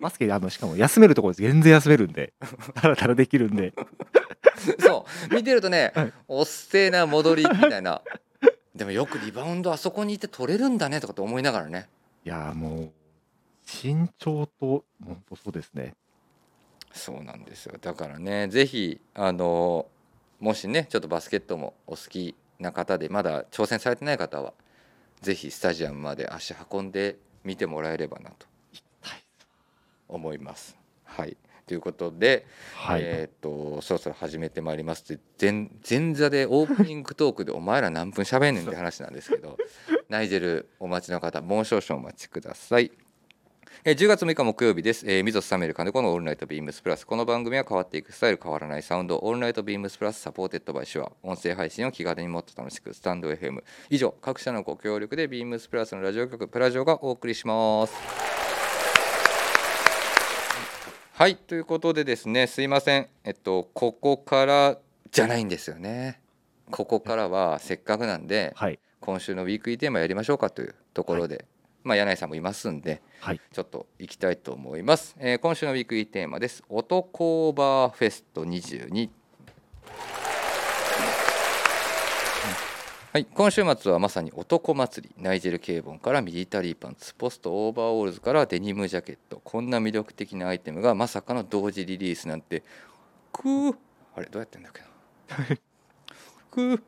バスケであのしかも休めるところ全然休めるんでだらだらできるんでそう見てるとね、はい、おっせえな戻りみたいなでもよくリバウンドあそこにいて取れるんだねとかって思いながらね。いやもう身長と本当そうですね。そうなんですよ。だからねぜひあのもしねちょっとバスケットもお好きな方でまだ挑戦されてない方はぜひスタジアムまで足運んで見てもらえればなと思います、はい、ということで、はい、えー、とそろそろ始めてまいります。前、前座でオープニングトークでお前ら何分喋んねんって話なんですけどナイジェルお待ちの方もう少々お待ちください。えー、じゅうがつむいか木曜日です。えー、エムゼットオーサメルカネコのオールナイトビームスプラス。この番組は変わっていくスタイル変わらないサウンドオールナイトビームスプラスサポーテッドバイシュア。音声配信を気軽にもっと楽しくスタンド エフエム 以上各社のご協力でビームスプラスのラジオ局プラジオがお送りします。はいということでですねすいませんえっとここからじゃないんですよね。ここからはせっかくなんで、はい、今週のウィークリーテーマやりましょうかというところで、はいまあ、柳井さんもいますんで、はい、ちょっと行きたいと思います、えー、今週のウィークリーテーマです。男オーバーフェストにじゅうに、はい、今週末はまさに男祭り。ナイジェル・ケーボンからミリタリーパンツポストオーバーオールズからデニムジャケットこんな魅力的なアイテムがまさかの同時リリースなんてくーあれどうやってんだっけなくー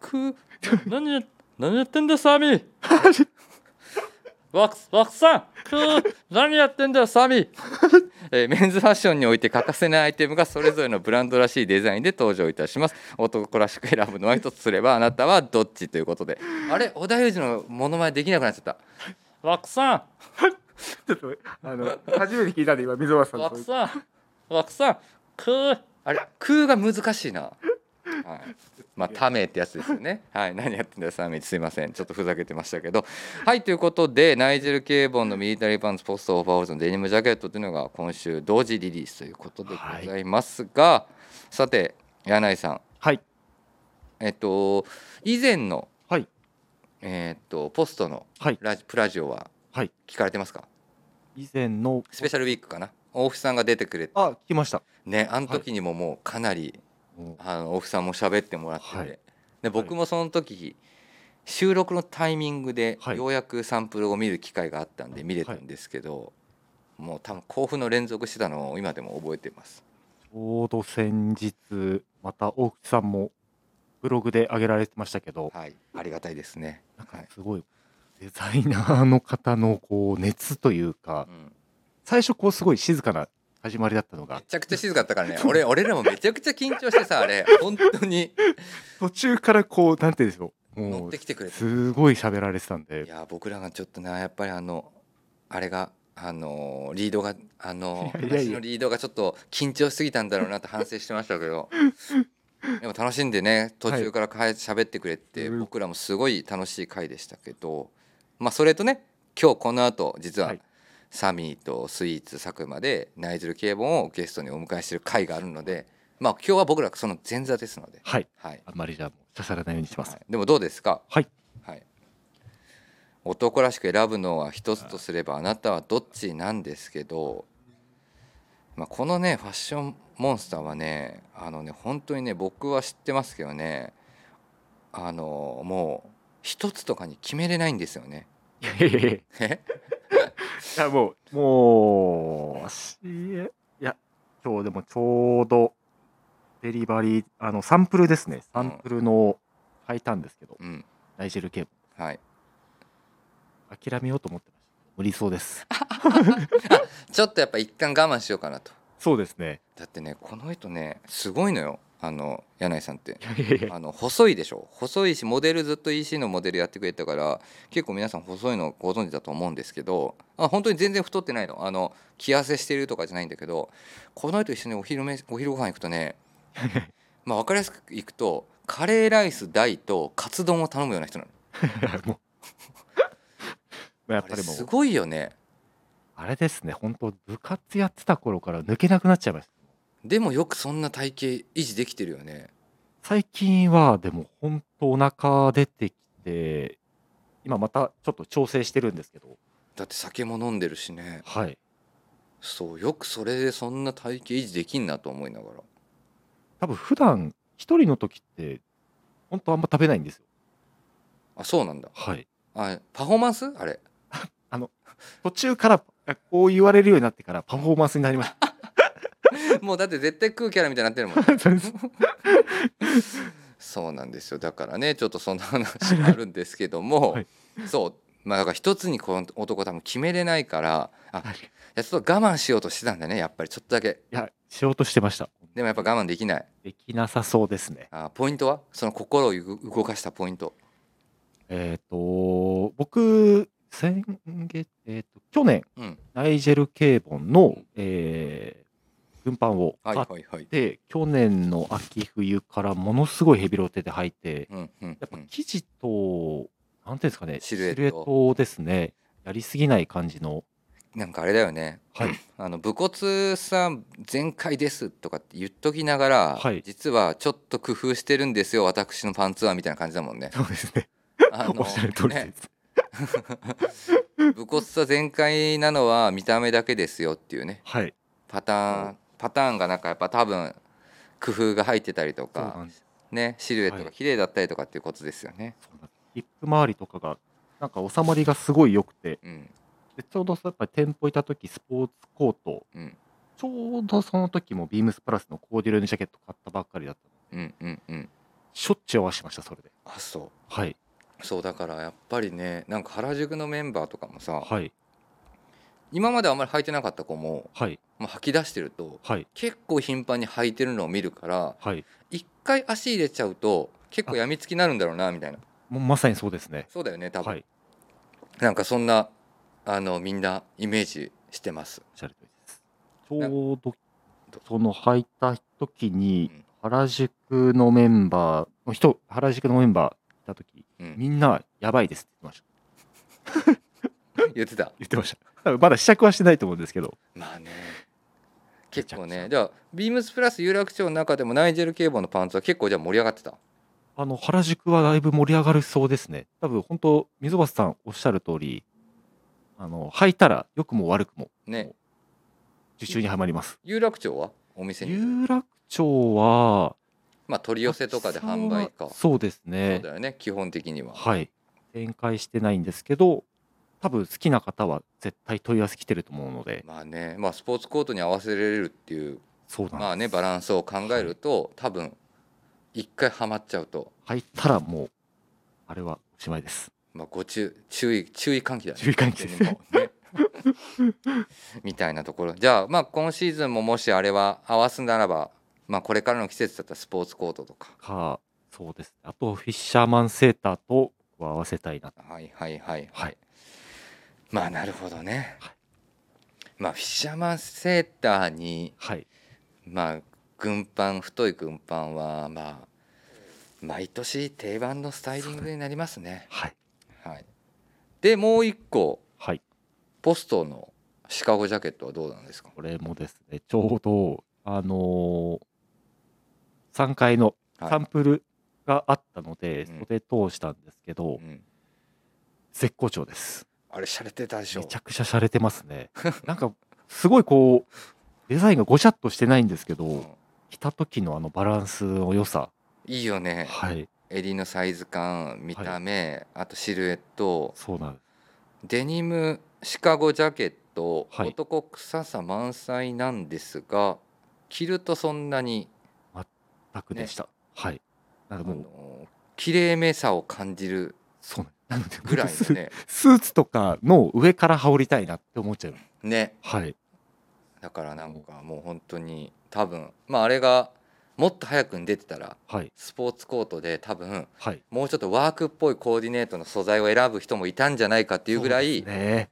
くー何や何やってんだサミーワクさん何やってんだよサミ、えー、メンズファッションにおいて欠かせないアイテムがそれぞれのブランドらしいデザインで登場いたします。男らしく選ぶのは一つすればあなたはどっちということであれ織田裕二のモノマネできなくなっちゃったワクさんちょっとあの初めて聞いたんで今水原さんワクさんワクさんクーあれクーが難しいなはいまあ、ためってやつですよね、はい、何やってんだよサーミーすいませんちょっとふざけてましたけどはいということでナイジェル・ケーボンのミリタリーパンツポストオーバーオールズのデニムジャケットというのが今週同時リリースということでございますが、はい、さて柳井さん、はい、えっと以前の、はいえー、っとポストのラジ、はい、プラジオは聞かれてますか、はい、以前のスペシャルウィークかな大渕さんが出てくれてあ聞きましたねあの時にももうかなり、はいあのオフさんも喋ってもらってて、はい、で僕もその時収録のタイミングでようやくサンプルを見る機会があったんで見れたんですけど、はい、もう多分興奮の連続してたのを今でも覚えてます。ちょうど先日また大口さんもブログで上げられてましたけど、はい、ありがたいですね。なんかすごいデザイナーの方のこう熱というか、うん、最初こうすごい静かな始まりだったのがめちゃくちゃ静かだったからね俺, 俺らもめちゃくちゃ緊張してさあれ本当に途中からこうなんていうんでしょうもう乗ってきてくれてすごい喋られてたんでいや僕らがちょっとなやっぱりあのあれがあのリードがあの私のリードがちょっと緊張しすぎたんだろうなと反省してましたけどでも楽しんでね途中から喋ってくれて、はい、僕らもすごい楽しい回でしたけどまあそれとね今日この後実は、はいサミーとスイーツ佐久間でナイジェル・ケーボンをゲストにお迎えしている回があるので、まあ、今日は僕らその前座ですので、はいはい、あんまりじゃあ刺さらないようにします、はい、でもどうですか、はいはい、男らしく選ぶのは一つとすればあなたはどっちなんですけど、まあ、このねファッションモンスターはねあのね本当にね僕は知ってますけどねあのもう一つとかに決めれないんですよねえいやもうもういや今日でもちょうどデリバリーあのサンプルですねサンプルの履いたんですけど、うん、ナイジェル・ケーボン、はい、諦めようと思ってました無理そうですちょっとやっぱ一旦我慢しようかなとそうですねだってねこの人ねすごいのよあの柳井さんってあの細いでしょ、細いしモデルずっと イーシー のモデルやってくれたから結構皆さん細いのご存知だと思うんですけど、あ本当に全然太ってない の, あの着痩せしてるとかじゃないんだけど、この人一緒にお 昼, お昼ご飯行くとねまあ分かりやすく行くとカレーライス大とカツ丼を頼むような人なのあれすごいよね。あれですね、本当部活やってた頃から抜けなくなっちゃいました。でもよくそんな体型維持できてるよね。最近はでも本当お腹出てきて今またちょっと調整してるんですけど、だって酒も飲んでるしね。はい、そうよくそれでそんな体型維持できんなと思いながら、多分普段一人の時って本当あんま食べないんですよ。あ、そうなんだ。はい、あパフォーマンスあれあの途中からこう言われるようになってからパフォーマンスになりましたもうだって絶対食うキャラみたいになってるもんそうなんですよ。だからねちょっとそんな話があるんですけども、はい、そうまあだから一つにこの男多分決めれないからあ、はい、いやちょっと我慢しようとしてたんだねやっぱりちょっとだけ。いやしようとしてました。でもやっぱ我慢できない、できなさそうですね。あポイントはその心を動かしたポイント。えっ、ー、と僕先月、えー、と去年、うん、ナイジェル・ケーボンの、えー軍パンを買って、はいはいはい、去年の秋冬からものすごいヘビロテで履いて、うんうんうん、やっぱ生地となんていうんですかね、シルエット、シルエットですね、やりすぎない感じのなんかあれだよね、はい、あの武骨さ全開ですとかって言っときながら、はい、実はちょっと工夫してるんですよ私のパンツはみたいな感じだもんね。そうですね、あのおっしゃる通りです、ね武骨さ全開なのは見た目だけですよっていうね、はい、パターン、はいパターンがなんかやっぱ多分工夫が入ってたりとか、ね、シルエットが綺麗だったりとかっていうことですよね。ヒップ周りとかがなんか収まりがすごい良くて、うん、でちょうどやっぱり店舗いた時スポーツコート、うん、ちょうどその時もビームス プラスのコーデュロイのジャケット買ったばっかりだったので、うんうんうん、しょっちゅう合わせましたそれで。あそう、はい、そうだからやっぱりねなんか原宿のメンバーとかもさ、はい今まであんまり履いてなかった子も、はいまあ、履き出してると、はい、結構頻繁に履いてるのを見るから、はい、いっかい足入れちゃうと結構やみつきになるんだろうなみたいな。もうまさにそうですね。そうだよね多分、はい、なんかそんなあのみんなイメージしてます。ちょうどその履いた時に、うん、原宿のメンバーの人原宿のメンバーいた時、うん、みんなやばいですって言ってました言ってた言ってました。まだ試着はしてないと思うんですけどまあね結構ね。じゃあビームスプラス有楽町の中でもナイジェル・ケーボンのパンツは結構じゃあ盛り上がってた。あの原宿はだいぶ盛り上がるそうですね。多分本当溝端さんおっしゃる通りあの履いたら良くも悪くもね受注にはまります。有楽町はお店に有楽町はまあ取り寄せとかで販売か。そうですね。そうだよね基本的にははい展開してないんですけど多分好きな方は絶対問い合わせ来てると思うのでまあね、まあ、スポーツコートに合わせられるっていう、そうなんです、まあね、バランスを考えると、はい、多分一回ハマっちゃうと入ったらもうあれはおしまいです、まあ、ご注意注意喚起だね注意喚起ですねみたいなところ。じゃあ、まあ、今シーズンももしあれは合わすならば、まあ、これからの季節だったらスポーツコートとかかそうです、ね、あとフィッシャーマンセーターと合わせたいな。はいはいはいはい、はいまあなるほどね、はい、まあフィッシャーマンセーターに、はい、まあ軍パン太い軍パンはまあ毎年定番のスタイリングになりますね。はい、はい、でもう一個、はい、ポストのシカゴジャケットはどうなんですか。これもですねちょうどあのー、さんがいのサンプルがあったので、はい、袖通したんですけど、うん、絶好調です。あれ洒落てたでしょ。めちゃくちゃ洒落てますねなんかすごいこうデザインがごちゃっとしてないんですけど、うん、着た時のあのバランスの良さいいよね、はい、襟のサイズ感見た目、はい、あとシルエット。そうなんです。デニムシカゴジャケット、はい、男臭さ満載なんですが着るとそんなに全くでした、ね、はいなんかもう、あのー、綺麗めさを感じる。そうなんですなのでぐらいのね、スーツとかの上から羽織りたいなって思っちゃうね、はい、だからなんかもう本当に多分まああれがもっと早くに出てたら、はい、スポーツコートで多分、はい、もうちょっとワークっぽいコーディネートの素材を選ぶ人もいたんじゃないかっていうぐらい、ね、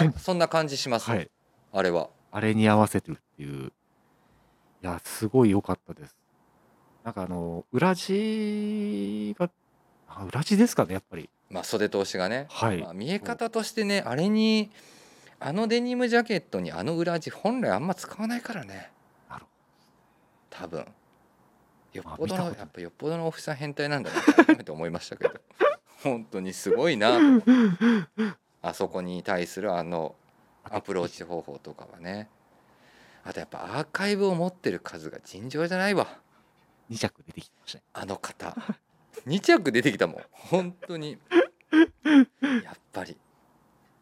そ, んそんな感じします、はい、あれはあれに合わせてるっていう、いやすごい良かったです。なんかあの裏地が裏地ですかね、やっぱり、まあ、袖通しがね、はい、まあ、見え方としてね、あれにあのデニムジャケットにあの裏地本来あんま使わないからね、なる多分よっぽどの、まあ、やっぱよっぽどのオフィサー変態なんだなって改めて思いましたけど本当にすごいなあそこに対するあのアプローチ方法とかはね。あとやっぱアーカイブを持ってる数が尋常じゃないわ。に着出てきてましたね、あの方に着出てきたもん本当にやっぱり、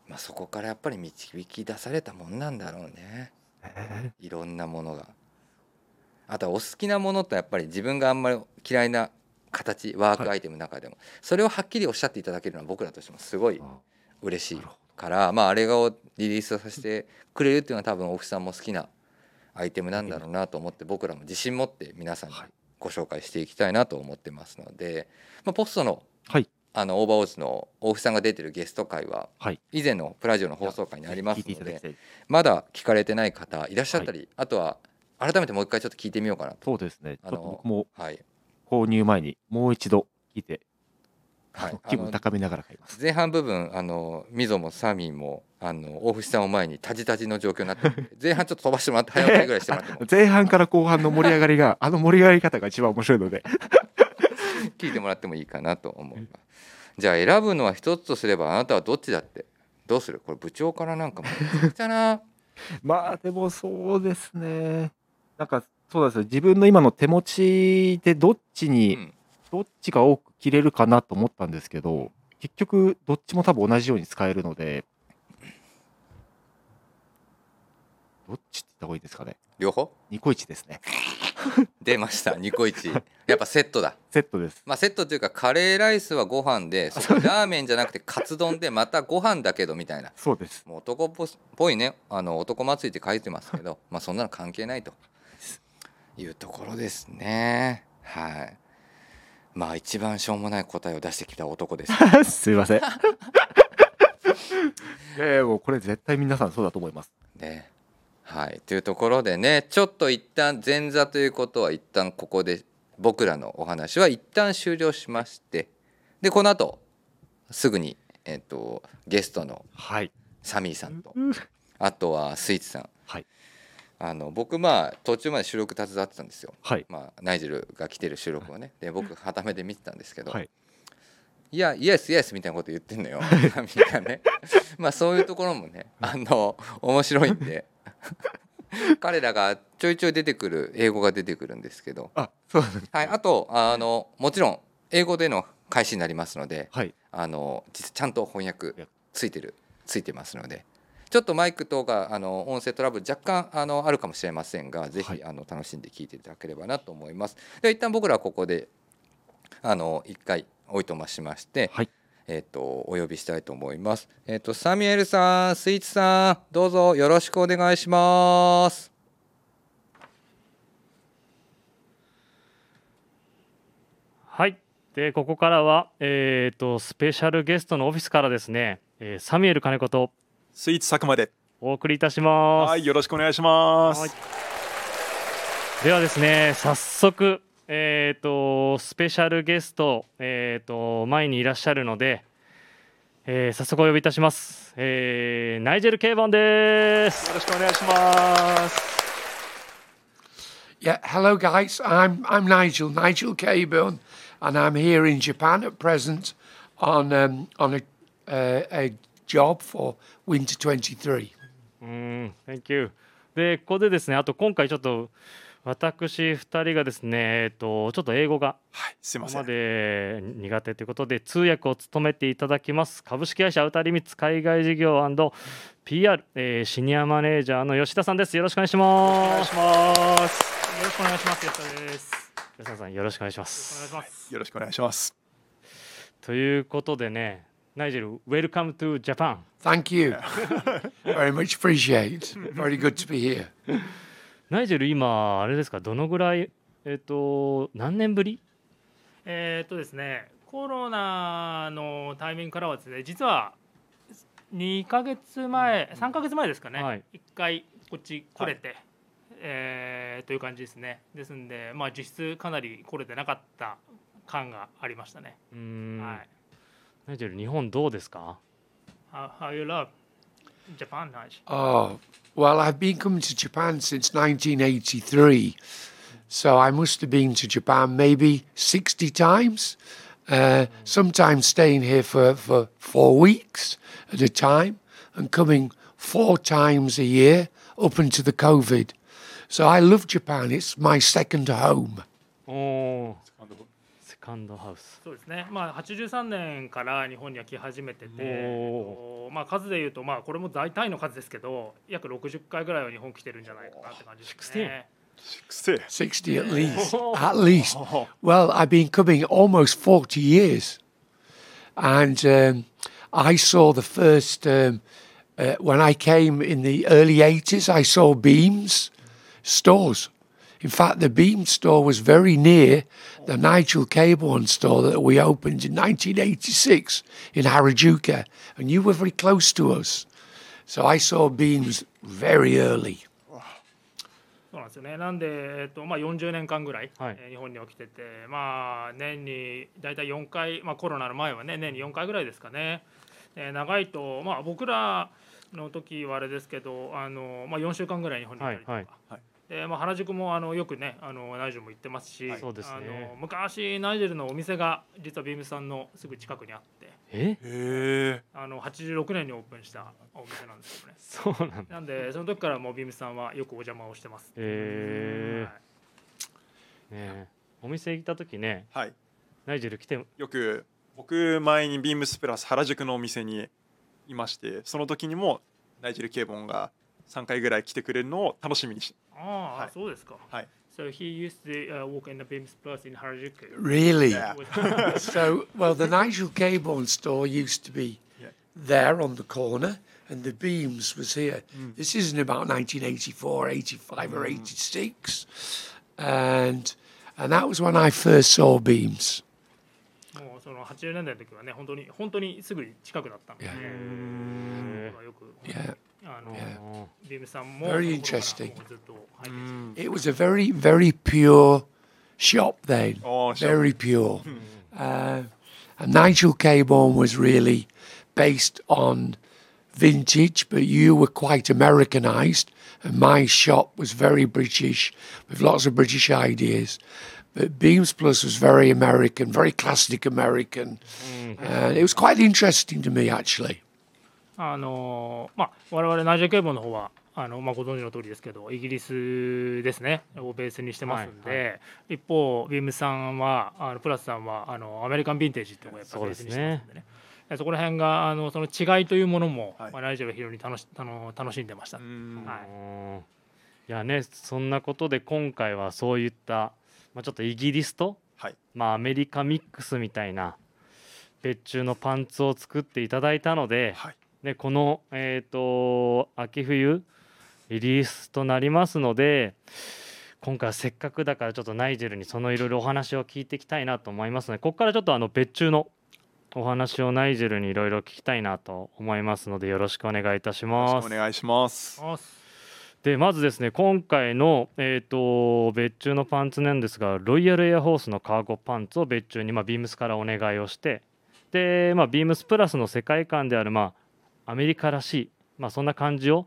まあ、そこからやっぱり導き出されたもんなんだろうね、えー、いろんなものが。あとはお好きなものとやっぱり自分があんまり嫌いな形ワークアイテムの中でも、はい、それをはっきりおっしゃっていただけるのは僕らとしてもすごい嬉しいから、まあ、あれをリリースさせてくれるっていうのは多分オフさんも好きなアイテムなんだろうなと思って、僕らも自信持って皆さんにご紹介していきたいなと思ってますので、まあ、ポストの、はい、あのオーバーオーズの大木さんが出てるゲスト会は以前のプラジオの放送会にありますので、まだ聞かれてない方いらっしゃったり、あとは改めてもう一回ちょっと聞いてみようかなと。そうですね、あのちょっと僕も購入前にもう一度聞いて、はい、気分高めながら買います。前半部分あのミゾもサミもあの大淵さんを前にタジタジの状況になってるので前半ちょっと飛ばしてもらって早送りぐらいしてもらっても前半から後半の盛り上がりがあの盛り上がり方が一番面白いので聞いてもらってもいいかなと思います。じゃあ選ぶのは一つとすればあなたはどっちだって、どうする？これ部長からなんかもうめちゃなまあでもそうですね、なんかそうですよ、自分の今の手持ちでどっちに、うん、どっちが多く着れるかなと思ったんですけど、結局どっちも多分同じように使えるので、どっちって言った方がいいですかね。両方ニコイチですね出ましたニコイチ、やっぱセットだセットです、まあ、セットというかカレーライスはご飯でそこラーメンじゃなくてカツ丼でまたご飯だけどみたいなそうです、もう男っぽいね、あの男祭りって書いてますけどまあそんなの関係ないというところですね。はい、まあ一番しょうもない答えを出してきた男ですすいませんえー、もうこれ絶対皆さんそうだと思いますね。はい、というところでね、ちょっと一旦前座ということは一旦ここで僕らのお話は一旦終了しまして、でこの後すぐに、えー、とゲストのサミーさんと、はい、あとはスイーツさん、はい、あの僕まあ途中まで収録携わってたんですよ、はい、まあ、ナイジェルが来てる収録をね、で僕はためで見てたんですけど、はい、いやイエスイエスみたいなこと言ってんのよサミーがねまあそういうところもねあの面白いんで彼らがちょいちょい出てくる英語が出てくるんですけど、 あ、そうですね、はい、あとあのもちろん英語での開始になりますので、はい、あの実ちゃんと翻訳ついてるついてますので、ちょっとマイク等があの音声トラブル若干 あのあるかもしれませんが、ぜひ、はい、あの楽しんで聞いていただければなと思います。では一旦僕らはここであの一回おいとましまして、はい、えー、とお呼びしたいと思います、えー、とサミュエルさん、スイーツさん、どうぞよろしくお願いします。はい、でここからは、えー、とスペシャルゲストのオフィスからですね、えー、サミュエル金子とスイーツ佐久間でお送りいたします。はい、よろしくお願いします、はい、ではですね早速えー、とスペシャルゲスト、えー、と前にいらっしゃるので、えー、早速お呼びいたします、えー、ナイジェル・ケーバンです。よろしくお願いします。 Yeah, hello guys, I'm, I'm Nigel, Nigel Cabourn, and I'm here in Japan at present on, um, on a, uh, a job for Winter トゥエンティースリー、mm, Thank you。 でここでですね、あと今回ちょっと私ふたりがですね、えっと、ちょっと英語がここまで苦手ということで通訳を務めていただきます株式会社アウターリミッツ海外事業 ピーアール、えー、シニアマネージャーの吉田さんです。よろしくお願いします。よろしくお願いします。吉田です。吉田さんよろしくお願いします。よろしくお願いします。ということでね、ナイジェル Welcome to Japan。 Thank you very much appreciate. Very good to be here。ナイジェル今あれですか、どのぐらいえっと何年ぶり？えっとですね、コロナのタイミングからはですね、実はにかげつまえ、さんかげつまえですかね、はい、いっかいこっち来れて、はい、えー、という感じですね。ですんで、まあ、実質かなり来れてなかった感がありましたね。うん、はい、ナイジェル、日本どうですか？ How, how you love Japan, Nigel? Oh, well, I've been coming to Japan since nineteen eighty-three, so I must have been to Japan maybe sixty times. Uh, sometimes staying here for, for four weeks at a time and coming four times a year up until the COVID. So I love Japan. It's my second home. Oh, second house. そうですね。まあはちじゅうさんねんから日本には来始めてて、まあ数でいうとまあこれも大体の数ですけど、約ろくじゅっかいぐらいは日本来てるんじゃないかなって感じですね。sixty at least, at least. Well, I've been coming almost forty years, and um, I saw the first um, uh, when I came in the early eighties. I saw Beams stores. In fact, the Beams store was very near the Nigel Cabourn store that we opened in nineteen eighty-six in Harajuku, and you were very close to us, so I saw Beams very early.そうなんですよね。なんで、えっとまあ、よんじゅうねんかんぐらい、はい、日本に起きてて、まあ、年に大体よんかい、まあ、コロナの前はね年によんかいぐらいですかね。えー、長いと、まあ、僕らの時はあれですけど、あの、まあ、よんしゅうかんぐらい日本にいたりとか、はいはいえーまあ、原宿もあのよくねあのナイジェルも行ってますし、はい、そうですね、あの昔ナイジェルのお店が実はビームさんのすぐ近くにあって。えあのはちじゅうろくねんにオープンしたお店なんですよね。そうなんだ。なんでその時からもうビームさんはよくお邪魔をしてます。ええ。ね、お店行った時ね。はい。ナイジェル来てよく僕前にビームスプラス原宿のお店にいまして、その時にもナイジェルケーボンがさんかいぐらい来てくれるのを楽しみにして。ああ、はい、そうですか。はい。So he used to uh, walk in the BEAMS Plus in Harajuku. Really? Yeah. So, well, the Nigel Cabourn store used to be yeah. there on the corner, and the BEAMS was here. Mm. This isn't about nineteen eighty-four, eighty-five, mm. or eighty-six, and and that was when I first saw BEAMS. もうそのはちじゅうねんだいの時はね、本当に本当にすぐ近くだったので、よく。Yeah. あの、yeah. ビームさんも very interesting. It was a very, very pure shop then. Oh, very pure. uh, and Nigel Cabourn was really based on vintage, but you were quite Americanized, and my shop was very British, with lots of British ideas. But Beams Plus was very American, very classic American. Uh, it was quite interesting to me, actually.あのまあ、我々ナイジェル・ケーボンの方はあの、まあ、ご存知の通りですけどイギリスですねをベースにしてますんで、はいはい、一方ビームさんはあのプラスさんはあのアメリカン・ヴィンテージっていうのをやっぱりベースにしてますんでね、そ, でねそこら辺があのその違いというものも、はいまあ、ナイジェルは非常に楽 し, 楽しんでました。うん、はい、いやねそんなことで今回はそういった、まあ、ちょっとイギリスと、はいまあ、アメリカミックスみたいな別注のパンツを作っていただいたので、はいでこの、えー、と秋冬リリースとなりますので今回はせっかくだからちょっとナイジェルにそのいろいろお話を聞いていきたいなと思いますのでここからちょっとあの別注のお話をナイジェルにいろいろ聞きたいなと思いますのでよろしくお願いいたします。よろしくお願いします。でまずですね今回の、えー、と別注のパンツなんですがロイヤルエアフォースのカーゴパンツを別注に、まあ、ビームスからお願いをしてで、まあ、ビームスプラスの世界観であるまあアメリカらしい、まあ、そんな感じを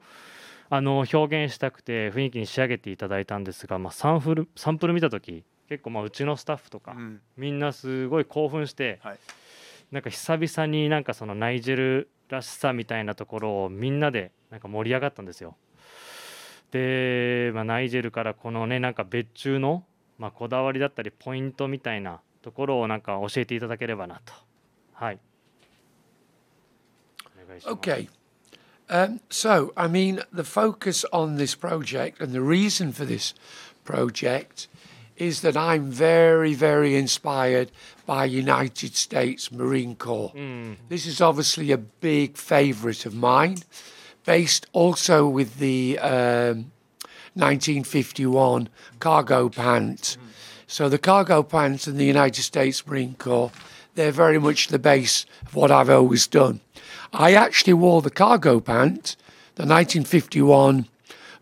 あの表現したくて雰囲気に仕上げていただいたんですが、まあ、サンプル、サンプル見た時結構まあうちのスタッフとか、うん、みんなすごい興奮して、はい、なんか久々になんかそのナイジェルらしさみたいなところをみんなでなんか盛り上がったんですよ。で、まあ、ナイジェルからこのねなんか別注の、まあ、こだわりだったりポイントみたいなところをなんか教えていただければなと。はいOkay, um, so I mean the focus on this project and the reason for this project is that I'm very, very inspired by United States Marine Corps. Mm. This is obviously a big favourite of mine, based also with the um, nineteen fifty-one cargo pants. So the cargo pants and the United States Marine Corps, they're very much the base of what I've always done. I actually wore the cargo pant, the nineteen fifty-one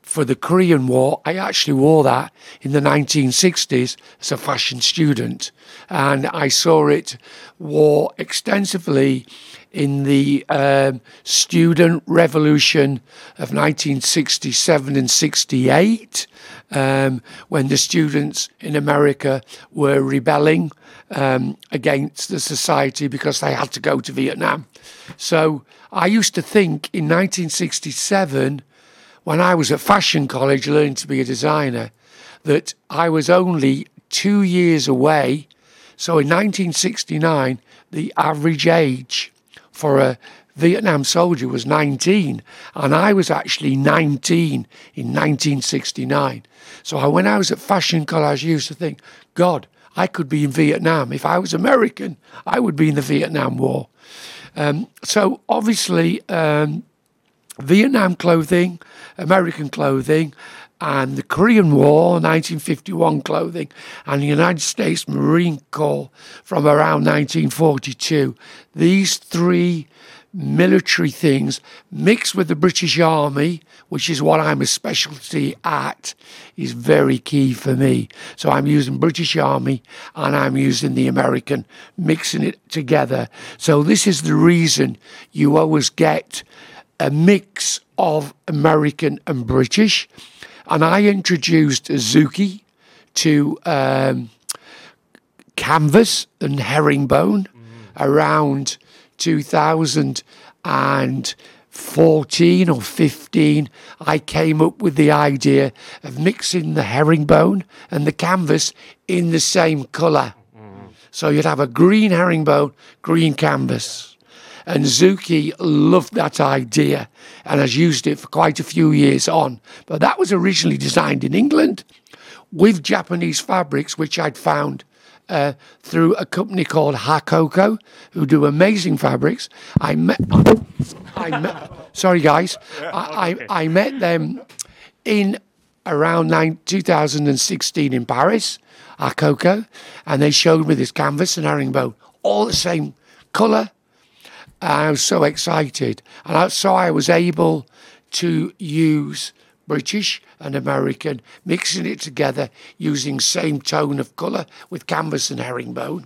for the Korean War. I actually wore that in the nineteen sixties as a fashion student. And I saw it wore extensively in the um, student revolution of nineteen sixty-seven and sixty-eight, um, when the students in America were rebelling um, against the society because they had to go to Vietnam. So I used to think in nineteen sixty-seven, when I was at fashion college learning to be a designer, that I was only two years away. So in nineteen sixty-nine, the average age for a Vietnam soldier was nineteen, and I was actually nineteen in nineteen sixty-nine. So I, when I was at fashion college, I used to think, God, I could be in Vietnam. If I was American, I would be in the Vietnam War. Um, so obviously, um, Vietnam clothing, American clothing, and the Korean War, nineteen fifty-one clothing, and the United States Marine Corps from around nineteen forty-two. These three military things mixed with the British Army, which is what I'm a specialty at, is very key for me. So I'm using British Army and I'm using the American, mixing it together. So this is the reason you always get a mix of American and British. And I introduced Zuki to um, canvas and herringbone mm-hmm. around two thousand fourteen or fifteen. I came up with the idea of mixing the herringbone and the canvas in the same colour. Mm-hmm. So you'd have a green herringbone, green canvas. And Zuki loved that idea and has used it for quite a few years on. But that was originally designed in England with Japanese fabrics, which I'd found uh, through a company called Hakoko, who do amazing fabrics. I met, I met sorry guys, I, I, I met them in around nine, twenty sixteen in Paris, Hakoko, and they showed me this canvas and herringbone, all the same colour. I was so excited, and so I was able to use British and American, mixing it together using same tone of colour with canvas and herringbone.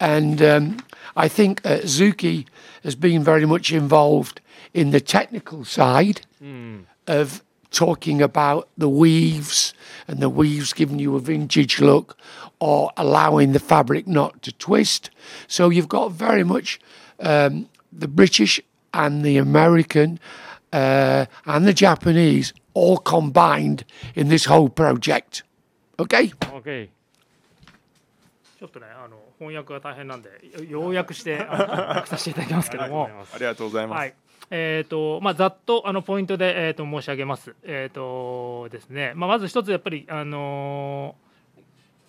And um, I think uh, Zuki has been very much involved in the technical side mm. of talking about the weaves, and the weaves giving you a vintage look or allowing the fabric not to twist. So you've got very much um, the British and the American uh, and the Japanese all combined in this whole project. Okay? Okay. ちょっとね、あの、翻訳が大変なんで、要約してさせていただきますけども。ありがとうございます。はい。えーとまあ、ざっとあのポイントで、えー、と申し上げます。えーとですねまあ、まず一つやっぱり、あの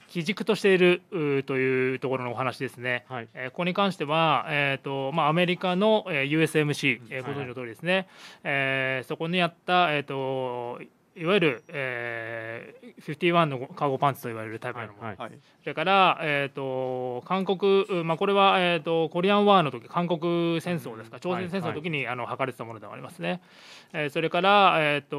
ー、基軸としているというところのお話ですね。はいえー、ここに関しては、えーとまあ、アメリカの ユーエスエムシー、えー、ご存知の通りですね、はいはいえー、そこにあった、えーといわゆる、えー、ごじゅういちのカーゴパンツといわれるタイプのもの、はいはい、それから、えー、と韓国、まあ、これは、えー、とコリアンワーの時、韓国戦争ですか、朝鮮戦争の時に、はいはい、あの履かれてたものでもありますね、えー、それから、えー、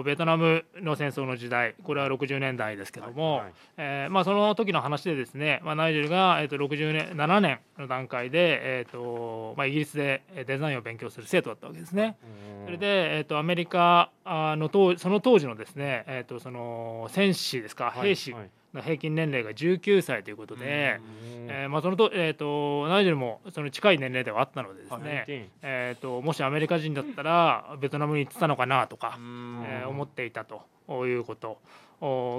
とベトナムの戦争の時代、これはろくじゅうねんだいですけども、はいはいえーまあ、その時の話でですね、まあ、ナイジェルが、えー、とろくじゅうななねんの段階で、えーとまあ、イギリスでデザインを勉強する生徒だったわけですね。それで、えー、とアメリカのその当時のですね、えーとその戦士ですか、兵士の平均年齢がじゅうきゅうさいということで、えーまあ、そのと、えーとナイジェルもその近い年齢ではあったのでですね、えーともしアメリカ人だったらベトナムに行ってたのかなとか、えー、思っていたということ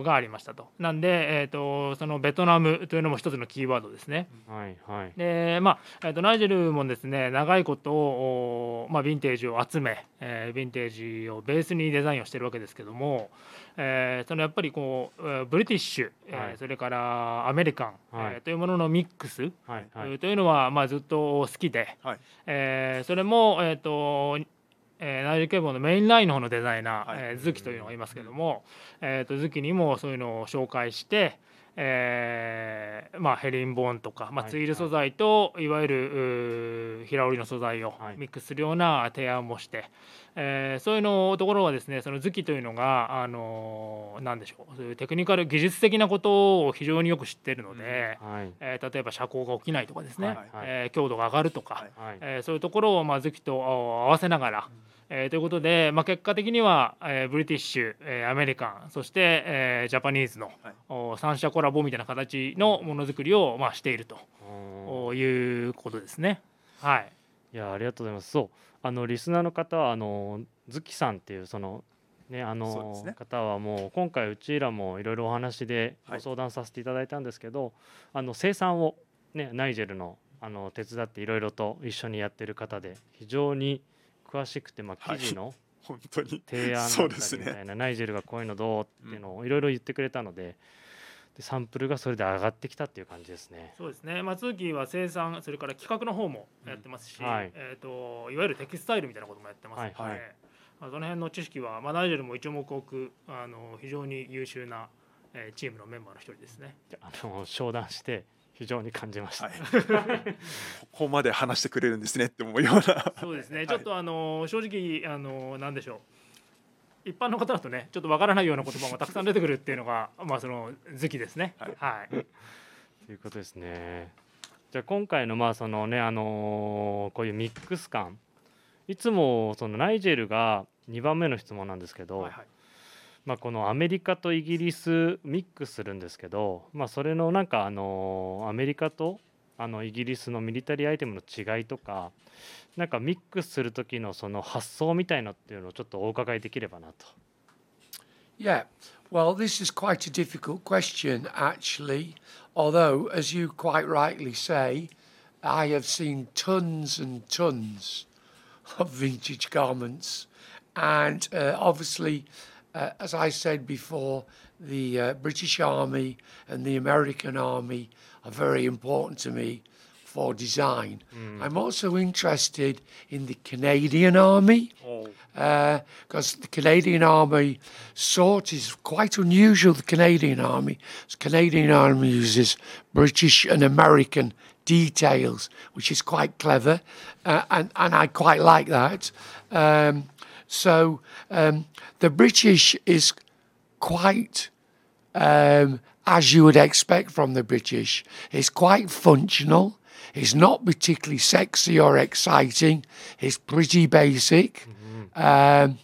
がありましたと。なんで、えーとそのベトナムというのも一つのキーワードですね。はいはい、でまあ、えーとナイジェルもですね、長いことを、まあ、ヴィンテージを集め、えー、ヴィンテージをベースにデザインをしているわけですけども、えー、そのやっぱりこうブリティッシュ、はいえー、それからアメリカン、はいえー、というもののミックス、はいはい、というのは、まあ、ずっと好きで、はいえー、それも、えーとえー、ナイジェル・ケボンのメインラインの方のデザイナー、はい、えー、Zukiというのがいますけども、えー、とZukiにもそういうのを紹介して、えーまあ、ヘリンボーンとか、まあ、ツイル素材といわゆる平織りの素材をミックスするような提案もして、はい、えー、そういうのところはですね、そのZukiというのが、あのー、なんでしょう、そういうテクニカル技術的なことを非常によく知っているので、うん、はい、えー、例えば車高が起きないとかですね、はいはい、えー、強度が上がるとか、はいはい、えー、そういうところを、まあ、Zukiと合わせながら、うん、えー、ということで、まあ、結果的には、えー、ブリティッシュ、えー、アメリカン、そして、えー、ジャパニーズの、はい、三者コラボみたいな形のものづくりを、まあ、しているということですね。はい、いや、ありがとうございます。そう、あのリスナーの方はあのZukiさんっていうその、ね、あの方はもう今回うちらもいろいろお話でご相談させていただいたんですけど、はい、あの生産を、ね、ナイジェル の, あの手伝っていろいろと一緒にやってる方で非常に詳しくて、まあ、記事の提案だったりみたいな、はい、ね、ナイジェルがこういうのどうっていうのをいろいろ言ってくれたので、うん、でサンプルがそれで上がってきたっていう感じですね。そうですね、まあ、Zukiは生産、それから企画の方もやってますし、うん、はい、えー、といわゆるテキスタイルみたいなこともやってますので、はいはい、まあ、その辺の知識は、まあ、ナイジェルも一目置くあの非常に優秀な、えー、チームのメンバーの一人ですね。あの商談して非常に感じました、はい、ここまで話してくれるんですねって思うような。そうですね、ちょっとあの、はい、正直あの何でしょう、一般の方だとねちょっとわからないような言葉もたくさん出てくるっていうのがまあそのZukiですね。はい、はい、ということですね。じゃあ今回のまあそのね、あのー、こういうミックス感、いつもそのナイジェルがにばんめの質問なんですけど、はいはい、まあ、このアメリカとイギリスミックスするんですけど、まあ、それのなんかあのアメリカとあのイギリスのミリタリーアイテムの違いとか、なんかミックスする時のその発想みたいなっていうのをちょっとお伺いできればなと。 Yeah, well, this is quite a difficult question actually, although as you quite rightly say, I have seen tons and tons of vintage garments and、uh, obviously Uh, as I said before, the uh, British Army and the American Army are very important to me for design. Mm. I'm also interested in the Canadian Army, because oh. uh, the Canadian Army sort is quite unusual, the Canadian Army. The Canadian Army uses British and American details, which is quite clever, uh, and, and I quite like that. Um,So um, the British is quite, um, as you would expect from the British, it's quite functional. It's not particularly sexy or exciting. It's pretty basic. Mm-hmm. Um,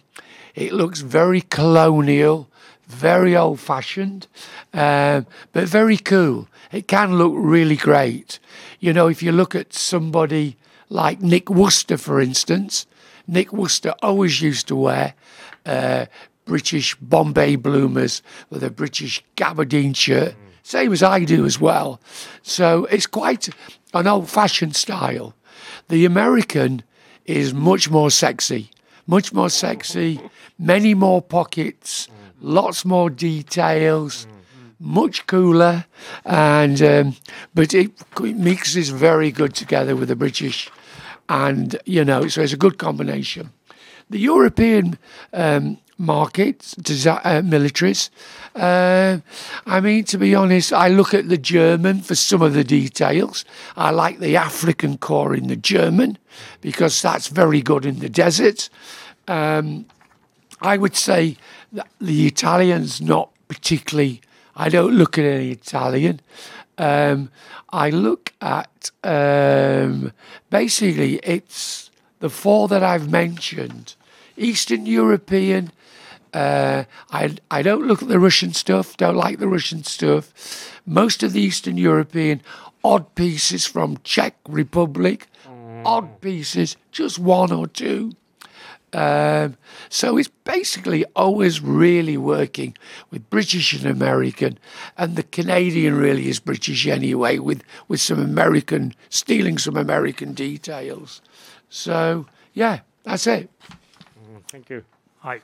it looks very colonial, very old-fashioned, um, but very cool. It can look really great. You know, if you look at somebody like Nick Wooster, for instance,Nick Wooster always used to wear、uh, British Bombay bloomers with a British gabardine shirt, same as I do as well. So it's quite an old-fashioned style. The American is much more sexy, much more sexy, many more pockets, lots more details, much cooler, and、um, but it, it mixes very good together with the British.And, you know, so it's a good combination. The European um, markets, desi- uh, militaries, uh, I mean, to be honest, I look at the German for some of the details. I like the African Corps in the German because that's very good in the desert. Um, I would say that the Italian's not particularly, I don't look at any Italian.Um, I look at, um, basically, it's the four that I've mentioned. Eastern European, uh, I, I don't look at the Russian stuff, don't like the Russian stuff. Most of the Eastern European, odd pieces from Czech Republic, odd pieces, just one or two.Um, so it's basically always really working with British and American, and the Canadian really is British anyway, with, with some American, stealing some American details. So, yeah, that's it. Thank you. Hi.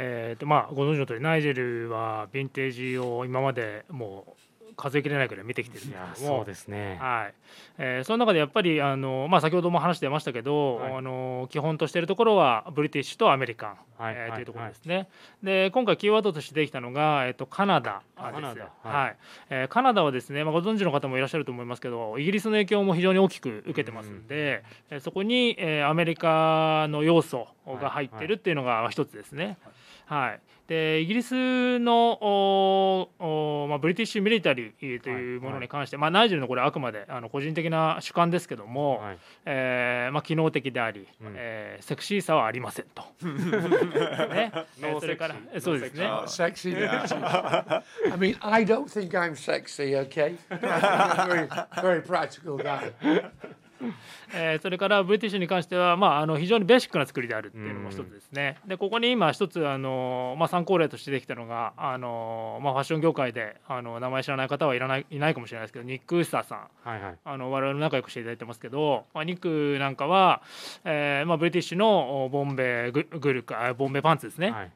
えーとまあ、ご存知の通りナイジェルはヴィンテージを今までもう数えきれないくらい見てきてるんですけども、そうですね、はい、えー、その中でやっぱりあの、まあ、先ほども話してましたけど、はい、あの基本としているところはブリティッシュとアメリカン、はい、えー、というところですね、はいはい、で今回キーワードとしてできたのが、えー、とカナダです、はい、えー、カナダはですね、まあ、ご存知の方もいらっしゃると思いますけどイギリスの影響も非常に大きく受けてますんで、うん、えー、そこに、えー、アメリカの要素が入ってるっていうのが一つですね、はい、はいはい、でイギリスのおお、まあ、ブリティッシュミリタリーというものに関して、はいはい、まあ、ナイジェルのこれあくまであの個人的な主観ですけども、はい、えー、まあ、機能的であり、うん、えー、セクシーさはありませんとね、それからそうですね、oh, sexy I mean I don't think I'm sexy okay very, very practical guy えー、それからブリティッシュに関しては、まあ、あの非常にベーシックな作りであるっていうのも一つですね、うん、でここに今一つあの、まあ、参考例としてできたのがあの、まあ、ファッション業界であの名前知らない方はいらない、いないかもしれないですけどニック・ウースターさん、はいはい、あの我々仲良くしていただいてますけど、まあ、ニックなんかは、えーまあ、ブリティッシュのボンベグルカボンベパンツですね、はい、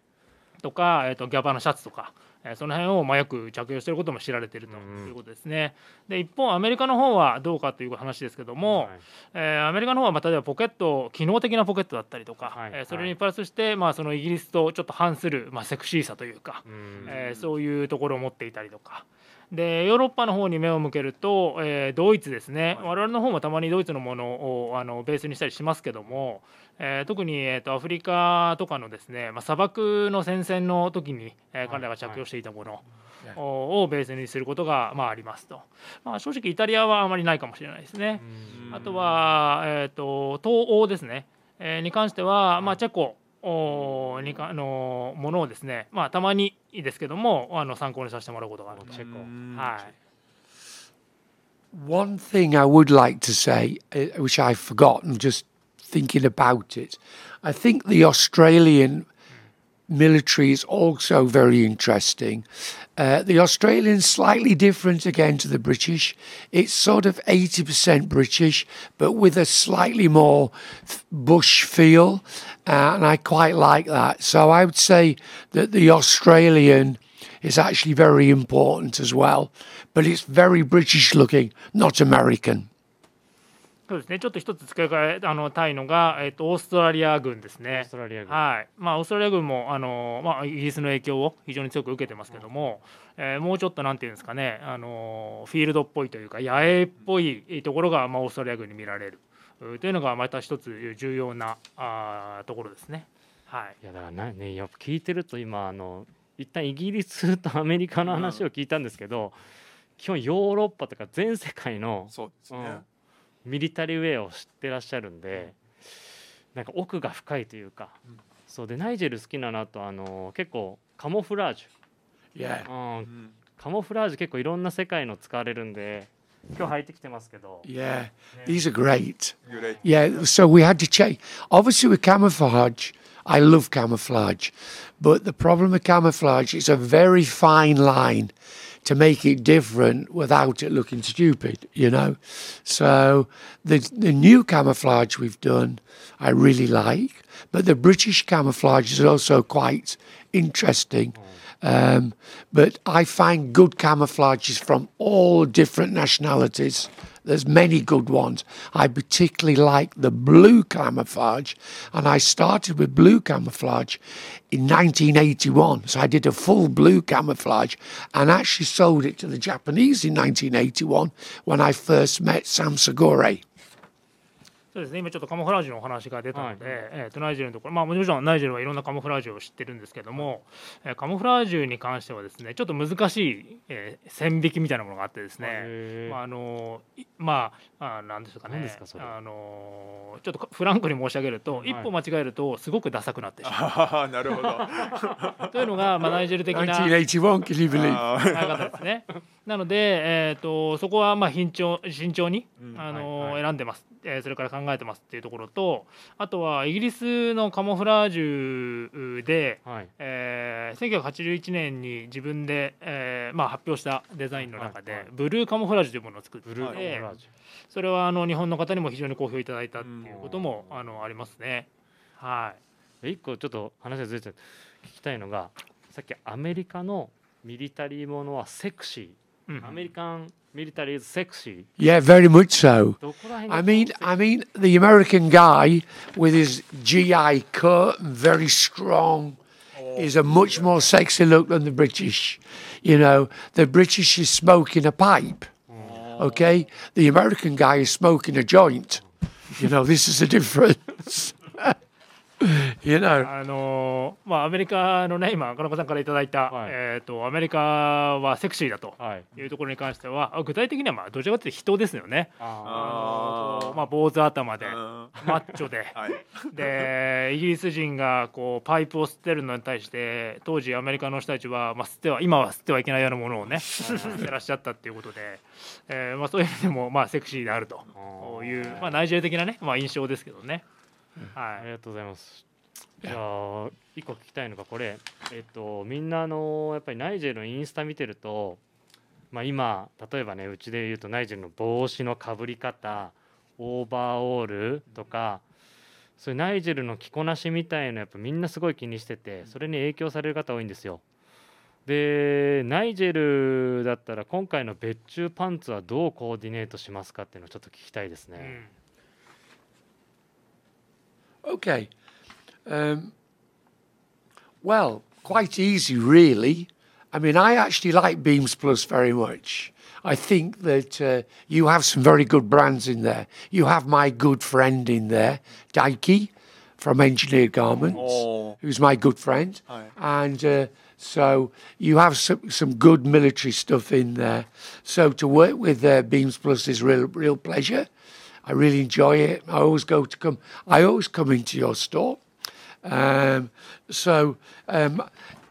とか、えーと、ギャバのシャツとかその辺をまあよく着用していることも知られているということですね、うん、で一方アメリカの方はどうかという話ですけども、はい、えー、アメリカの方はまあ例えばポケット機能的なポケットだったりとか、はい、えー、それにプラスしてまあそのイギリスとちょっと反するまあセクシーさというか、うん、えー、そういうところを持っていたりとかでヨーロッパの方に目を向けると、えー、ドイツですね、はい、我々の方もたまにドイツのものをあのベースにしたりしますけども、えー、特に、えー、とアフリカとかのですね、まあ、砂漠の戦線の時に、えー、彼らが着用していたものをベースにすることが、まあ、ありますと、まあ、正直イタリアはあまりないかもしれないですね。あとは、えー、と東欧ですね、えー、に関しては、まあ、チェコおにかのものをですね、まあ、たまにですけどもあの参考にさせてもらうことがあると。チェコ、はい。One thing I would like to say, which I've forgotten just thinking about it, I think the Australian military is also very interesting. Uh, the Australian is slightly different again to the British. It's sort of eighty percent British, but with a slightly more bush feel, uh, and I quite like that. So I would say that the Australian is actually very important as well, but it's very British looking, not American.そうですね、ちょっと一つ付け加えあのたいのが、えー、とオーストラリア軍ですね。オーストラリア軍、はい、まあ、オーストラリア軍もあの、まあ、イギリスの影響を非常に強く受けてますけども、うん、えー、もうちょっとなんていうんですかね、あのフィールドっぽいというか野営っぽいところが、まあ、オーストラリア軍に見られるというのがまた一つ重要なあところですね、はい、いやだからね、やっぱ聞いてると今あの一旦イギリスとアメリカの話を聞いたんですけど、うん、基本ヨーロッパとか全世界のそうですね、うん、ミリタリーウェアを知ってらっしゃるんで、なんか奥が深いというか、うん、そうでナイジェル好きななと、あの結構カモフラージュ、yeah. うん、カモフラージュ結構いろんな世界の使われるんで今日履いてきてますけど。Yeah, these are great. Yeah, so we had to check. Obviously with camouflage, I love camouflage, but the problem with camouflage is a very fine line.to make it different without it looking stupid, you know. So the the new camouflage we've done, I really like. But the British camouflage is also quite interesting. Um, but I find good camouflages from all different nationalities. There's many good ones. I particularly like the blue camouflage. And I started with blue camouflage in nineteen eighty-one. So I did a full blue camouflage and actually sold it to the Japanese in nineteen eighty-one when I first met Sam Sagure.そうですね、今ちょっとカモフラージュのお話が出たので、はい、えー、とナイジェルのところ、まあ、もちろんナイジェルはいろんなカモフラージュを知ってるんですけども、えー、カモフラージュに関してはですね、ちょっと難しい、えー、線引きみたいなものがあってですね、まあ、あのー、まあ、あ、なんですかね、何ですかそれ、あのー、ちょっとフランクに申し上げると、はい、一歩間違えるとすごくダサくなってしまう。なるほど。というのが、まあ、ナイジェル的なナインティーンエイティーワンキリブリーですね。なので、えー、とそこはまあ慎重慎重に、うん、あのーはいはい、選んでます、えー、それから考えてますっていうところと、あとはイギリスのカモフラージュで、はい、えー、せんきゅうひゃくはちじゅういちねんに自分で、えーまあ、発表したデザインの中で、はいはい、ブルーカモフラージュというものを作って、ブルーカモフラージュ、それはあの日本の方にも非常に好評いただいたっていうことも、うん、あのありますね。はい。一個ちょっと話がずれて聞きたいのが、さっきアメリカのミリタリーものはセクシー、American military is sexy. Yeah, very much so. I mean, I mean, the American guy with his G I cut and very strong is a much more sexy look than the British. You know, the British is smoking a pipe. Okay, the American guy is smoking a joint. You know, this is the difference. You know. あのまあアメリカのね今金子さんからいただいた、はい、えっ、ー、とアメリカはセクシーだというところに関しては、はい、具体的にはまあどちらかというと人ですよね。ああまあ坊主頭でマッチョで、はい、でイギリス人がこうパイプを吸ってるのに対して当時アメリカの人たちはまあ吸っては今は吸ってはいけないようなものをね吸ってらっしゃったっていうことで、えー、まあそういう意味でもまあセクシーであるというまあナイジェリア的なねまあ印象ですけどね。はい、ありがとうございます。じゃあいっこ聞きたいのがこれ、えっと、みんなあのやっぱりナイジェルのインスタ見てると、まあ、今例えばねうちで言うとナイジェルの帽子のかぶり方オーバーオールとかそういうナイジェルの着こなしみたいなやっぱみんなすごい気にしててそれに影響される方多いんですよ。でナイジェルだったら今回の別注パンツはどうコーディネートしますかっていうのをちょっと聞きたいですね、うんOkay, um, well, quite easy really. I mean, I actually like Beams Plus very much. I think that uh, you have some very good brands in there. You have my good friend in there, Daiki from Engineered Garments, oh. who's my good friend. Hi. And uh, so you have some, some good military stuff in there. So to work with uh, Beams Plus is real, real pleasure.I really enjoy it. I always go to come. I always come into your store, um, so um,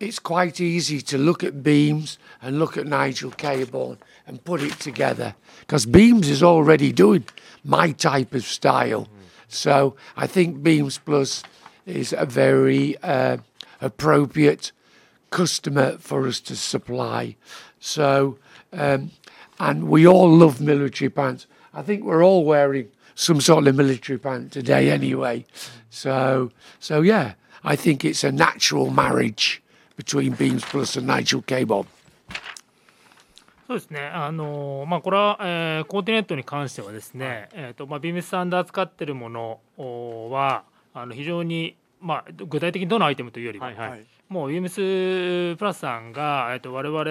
it's quite easy to look at Beams and look at Nigel Cabourn and put it together because Beams is already doing my type of style. Mm-hmm. So I think Beams Plus is a very uh, appropriate customer for us to supply. So um, and we all love military pants.I think we're all wearing some sort of military pant today anyway. So, so yeah, I think it's a natural marriage between Beams Plus and Nigel Cabourn. そうですね。あのまあこれは、えー、コーディネートに関してはですね、はい、えっとまあビームスさんで扱っているものはあの非常にまあ具体的にどのアイテムというよりも、はいはい、もうビームスプラスさんが、えっと、我々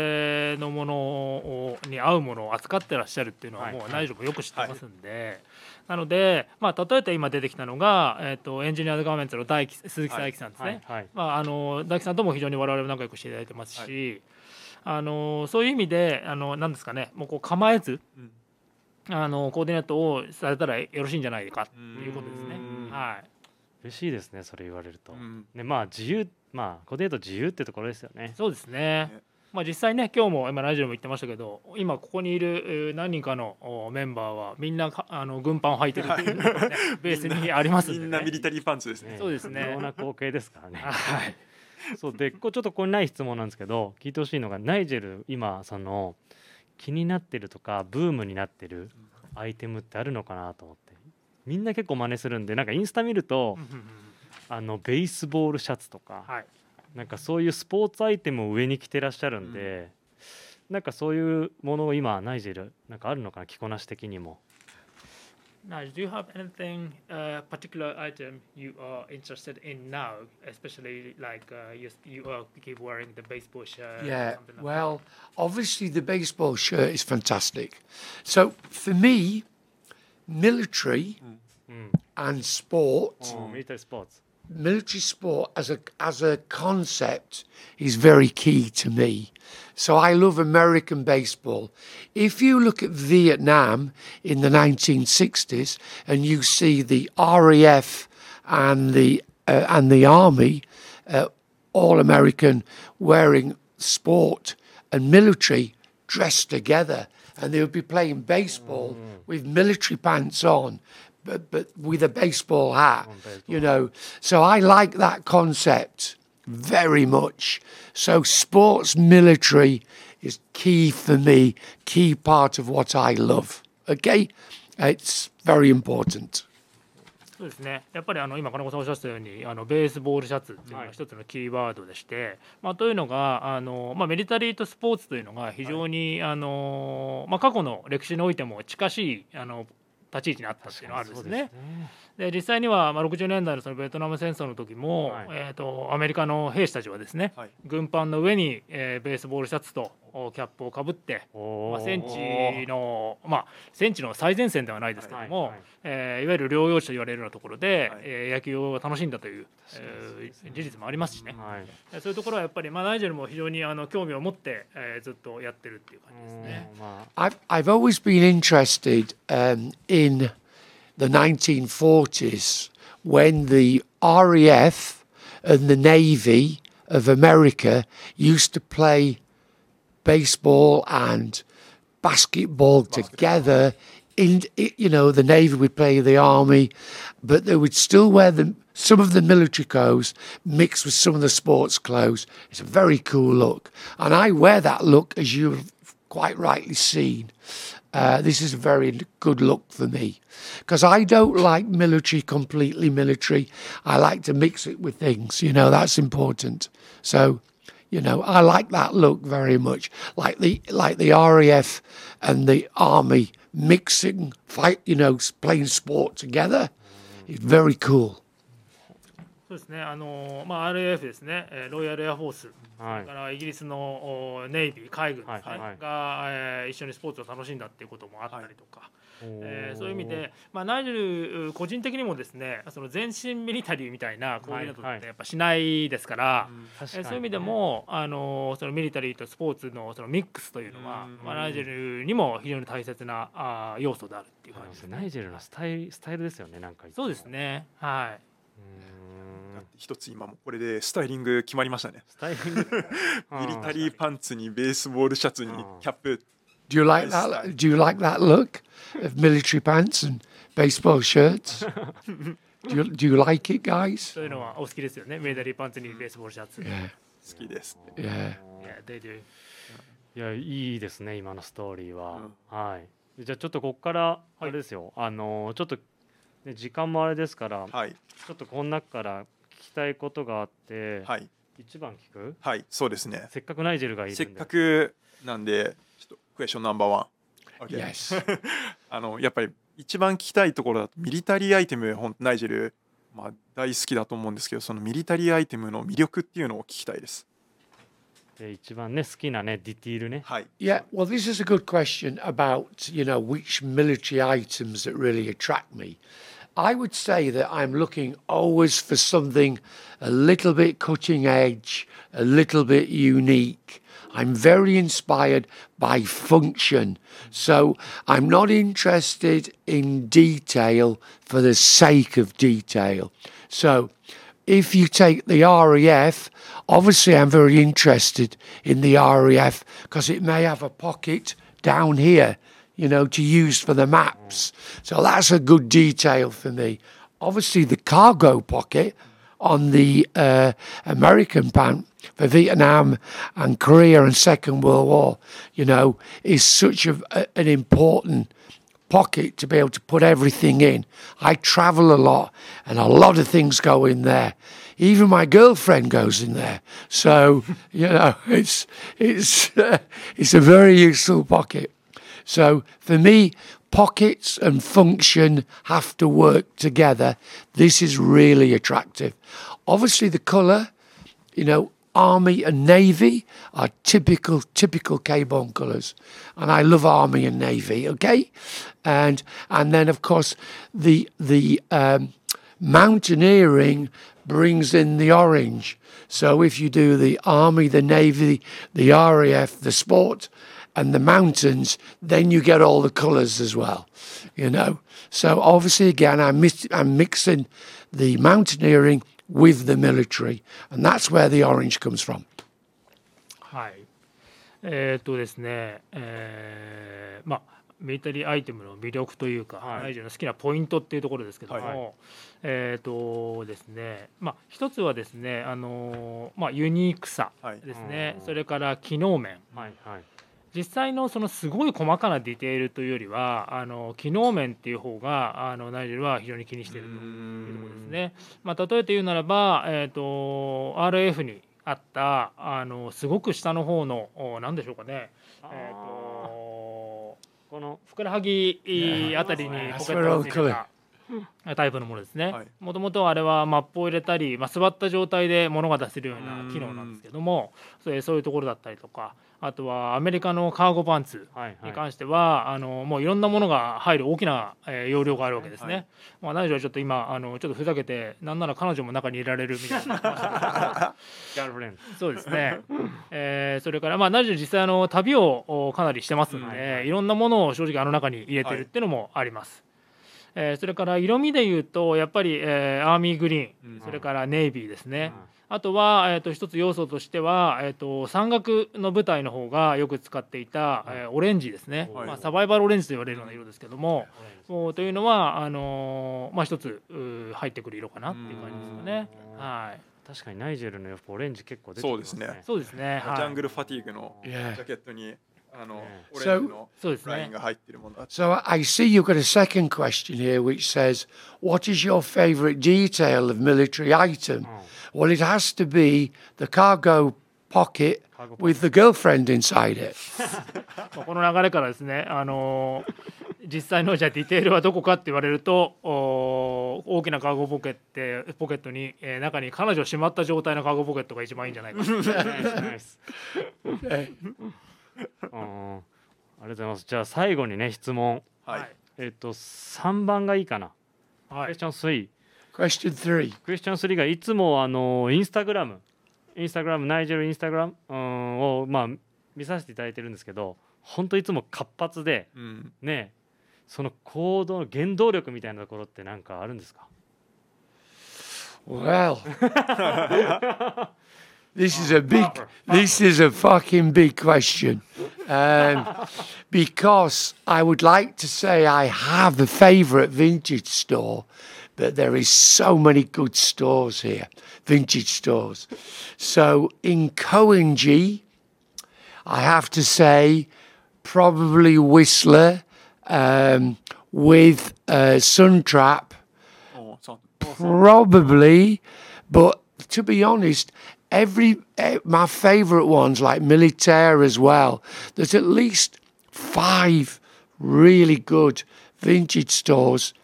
のものに合うものを扱ってらっしゃるっていうのはもう内情もよく知ってますんで、はいはい、なので、まあ、例えて今出てきたのが、えっと、エンジニアードガーメンツの大木鈴木大樹さんですね、はいはいまあ、あの大樹さんとも非常に我々も仲良くしていただいてますし、はい、あのそういう意味であの何ですかねもうこう構えず、うん、あのコーディネートをされたらよろしいんじゃないかっていうことですね。はい嬉しいですねそれ言われると、うんでまあ、自由、まあ、コーディネート自由ってところですよね。そうですね、まあ、実際ね今日も今ラジオも言ってましたけど今ここにいる何人かのメンバーはみんなあの軍パンを履いてるっていう、ねはい、ベースにありますんで、ね、みんなミリタリーパンツですね。そうですね、妙な光景ですからね、はい、そうでちょっとここにない質問なんですけど聞いてほしいのがナイジェル今その気になってるとかブームになってるアイテムってあるのかなと思ってみんな結構真似するんでなんかインスタ見るとあのベースボールシャツとか、はい、なんかそういうスポーツアイテムを上に着てらっしゃるんで、うん、なんかそういうものを今ナイジェルなんかあるのかな着こなし的にも。Nigel, do you have anything、uh, particular item you are interested in now, especially like、uh, you, you are keep wearing the baseball shirt? Yeah, well, obviously the baseball shirt is fantastic. So for me.Military mm. and sport, oh, military sports, military sport as a as a concept is very key to me. So I love American baseball. If you look at Vietnam in the nineteen sixties and you see the R A F and the uh, and the Army, uh, all American wearing sport and military dressed together.And they would be playing baseball mm. with military pants on, but, but with a baseball hat, baseball. You know. So I like that concept very much. So sports military is key for me, key part of what I love. Okay? It's very important. そうですね、やっぱりあの今金子さんおっしゃったようにあのベースボールシャツっていうのが一つのキーワードでして、はい、まあ、というのがあの、まあ、ミリタリーとスポーツというのが非常に、はい、あのまあ、過去の歴史においても近しいあの立ち位置にあったっていうのがあるんですね。で実際にはまあろくじゅうねんだい の, そのベトナム戦争の時も、はい、えー、とアメリカの兵士たちはですね、はい、軍パンの上に、えー、ベースボールシャツとキャップをかぶって、まあ、戦地の、まあ、戦地の最前線ではないですけども、はいはい、えー、いわゆる療養地と言われるようなところで、はい、えー、野球を楽しんだという、えー、事実もありますしね、はい、そういうところはやっぱり、まあ、ナイジェルも非常にあの興味を持って、えー、ずっとやってるっていう感じですね。まあ、I've always been interested、um, in the nineteen forties when the アール イー エフ and the Navy of America used to play baseball and basketball, basketball together. In, you know, the Navy would play the Army, but they would still wear the, some of the military clothes mixed with some of the sports clothes. It's a very cool look. And I wear that look, as you've quite rightly seen. Uh, this is a very good look for me because I don't like military, completely military. I like to mix it with things, you know, that's important. So...You know, I like that look very much, like the like the アール イー エフ and the Army mixing, fight, you know, playing sport together. It's very cool.そうですね、あのまあ、アール エー エフ ですね、ロイヤルエアフォース、はい、それからイギリスのネイビー海軍です、ね、はいはい、が、えー、一緒にスポーツを楽しんだっていうこともあったりとか、はい、えー、そういう意味で、まあ、ナイジェル個人的にもですね、その全身ミリタリーみたいなこういうのとってやっぱしないですから、はいはい、えー、そういう意味でもあのそのミリタリーとスポーツ の, そのミックスというのは、まあ、ナイジェルにも非常に大切なあ要素であるっていう感じですね。ナイジェルのスタイル、スタイルですよね、なんか。そうですね、はい、一つ今もこれでスタイリング決まりましたね。スタイリングミリタリーパンツにベースボールシャツにキャップ。Do you like that? Do you like that look of military pants and baseball shirts? Do you, do you like it, guys? そういうのはお好きですよね。ミリタリーパンツにベースボールシャツ。Yeah. 好きです。Yeah. Yeah, they do. いや、いいですね、今のストーリーは。うん、はい。じゃあちょっとここからあれですよ。はい、あのちょっとで時間もあれですから、はい、ちょっとこの中から聞きたいことがあって、はい、一番聞く？はい、そうですね。せっかくナイジェルがいるんで。せっかくなんで、ちょっとクエスチョンナンバーワン。Okay. Yes. あのやっぱり一番聞きたいところだとミリタリーアイテム、本当ナイジェル、まあ、大好きだと思うんですけど、そのミリタリーアイテムの魅力っていうのを聞きたいです。で一番ね好きなねディティールね。はい。Yeah, well, this is a good question about, you know, which military items that really attract me.I would say that I'm looking always for something a little bit cutting edge, a little bit unique. I'm very inspired by function. So I'm not interested in detail for the sake of detail. So if you take the アール イー エフ, obviously I'm very interested in the アール イー エフ because it may have a pocket down here.You know, to use for the maps. So that's a good detail for me. Obviously, the cargo pocket on the uh, American pant for Vietnam and Korea and Second World War, you know, is such a, a, an important pocket to be able to put everything in. I travel a lot and a lot of things go in there.Even my girlfriend goes in there. So, you know, it's, it's, uh, it's a very useful pocket.So for me, pockets and function have to work together. This is really attractive. Obviously, the colour, you know, Army and Navy are typical, typical Cabourn colours. And I love Army and Navy, okay? And, and then, of course, the, the um, mountaineering brings in the orange. So if you do the Army, the Navy, the アール イー エフ, the sport,and the mountains, then you get all the colours as well, you know. So obviously, again, I'm, mis- I'm mixing the mountaineering with the military, and that's where the orange comes from. Hi. えっとですね、えー、まあミリタリーアイテムの魅力というか、はい、ナイジェルの好きなポイントっていうところですけども、はい、えーとですね、まあ、一つはですね、あのーまあ、ユニークさですね、はい、それから機能面、はいはい、実際 の, そのすごい細かなディテールというよりはあの機能面っていう方があのナイジェルは非常に気にしているというところですね。まあ、例えて言うならば、えー、と アールエフ にあったあのすごく下の方の何でしょうかね、えー、とこのふくらはぎあたりにポケットがついてたタイプのものですね。もともとあれはマップを入れたり、まあ、座った状態で物が出せるような機能なんですけども、それそういうところだったりとか、あとはアメリカのカーゴパンツに関しては、はいはい、あのもういろんなものが入る大きな、えー、容量があるわけですね。はいはい、まあ、ナイジェルはちょっと今あのちょっとふざけてなんなら彼女も中に入れられるみたいなそうですね、えー、それから、まあ、ナイジェル実際あの旅をかなりしてますので、はいはい、いろんなものを正直あの中に入れてるっていうのもあります。はい、えー、それから色味でいうとやっぱり、えー、アーミーグリーン、うん、それからネイビーですね。うん、あとは、えー、と一つ要素としては、えー、と山岳の部隊の方がよく使っていた、うん、えー、オレンジですね。まあ、サバイバルオレンジと言われるような色ですけども、うん、というのはあのーまあ、一つ入ってくる色かなっていう感じですよね。はい、確かにナイジェルのやっぱオレンジ結構出てきますね。そうですね、そうですね、はい、ジャングルファティーグのジャケットにあの、オレンジのラインが入っているものだ。So, so I see you've got a second question here which says, what is your favorite detail of military item? Well, it has to be the cargo pocket with the girlfriend inside it. この流れからですね、あの実際のじゃあディテールはどこかって言われると、大きなカーゴポケット、ポケットに、えー、中に彼女をしまった状態のカーゴポケットが一番いいんじゃないかと。あ, ありがとうございます。じゃあ最後にね質問、はい、えー、とさんばんがいいかな。はい、クエスチョンスリー、クエスチョンスリー、クエスチョンスリーがいつもあのインスタグラムインスタグラムナイジェルインスタグラム、うん、を、まあ、見させていただいてるんですけど、本当いつも活発で、うん、ね、その行動の原動力みたいなところって何かあるんですか？ Well This is a big, this is a fucking big question, um, because I would like to say I have a favourite vintage store, but there is so many good stores here, vintage stores. So in Koenji, I have to say probably Whistler um, with uh, Sun Trap, probably, but to be honest. Every uh, my favourite ones like Militaire as well. There's at least five really good vintage stores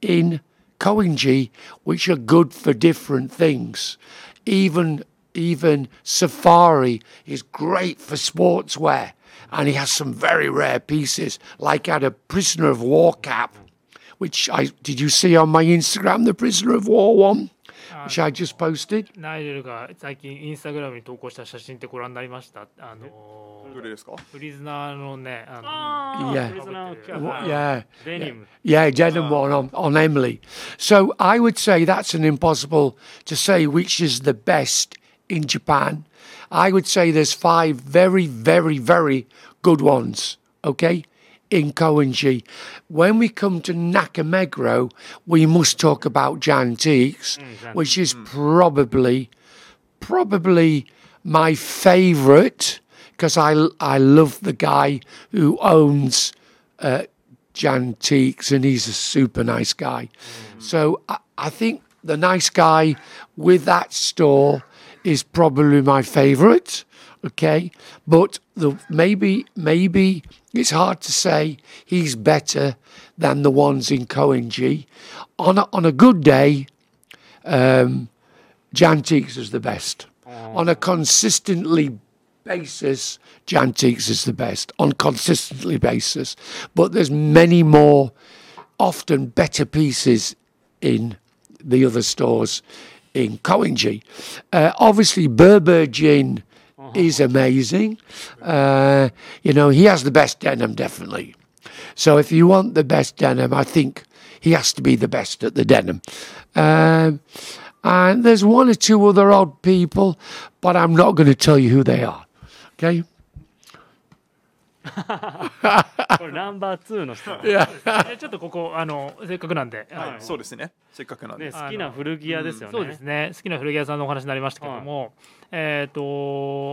in Koenji which are good for different things. Even even Safari is great for sportswear, and he has some very rare pieces. Like I had a prisoner of war cap, which I did you see on my Instagram the prisoner of war one.which I just posted. ナイジェルが最近インスタグラムに投稿した写真ってご覧になりました？あのどれですか？プリズナーのね、あの yeah yeah denim yeah denim one on on Emily. So I would say that's an impossible to say which is the best in Japan. I would say there's five very very very good ones. Okay.In Koenji. When we come to Nakameguro, we must talk about Jantiques, which is probably, probably my favourite, because I, I love the guy who owns uh, Jantiques, and he's a super nice guy. So I, I think the nice guy with that store is probably my favourite.Okay, but the, maybe maybe it's hard to say he's better than the ones in Koenji. On a, on a good day, um, Jantiques is the best. On a consistently basis, Jantiques is the best. On consistently basis, but there's many more, often better pieces in the other stores in Koenji. Uh, obviously, Berber Gin.He's amazing. Uh, you know, he has the best denim, definitely. So if you want the best denim, I think he has to be the best at the denim. Um, and there's one or two other odd people, but I'm not going to tell you who they are. Okay? Number two. Yeah. ちょっとここあのせっかくなんで。はい、そうですね。せっかくなんで、ね、好きな古着屋ですよね、うん、そうですね、好きな古着屋さんのお話になりましたけども、はい、えっ、ー、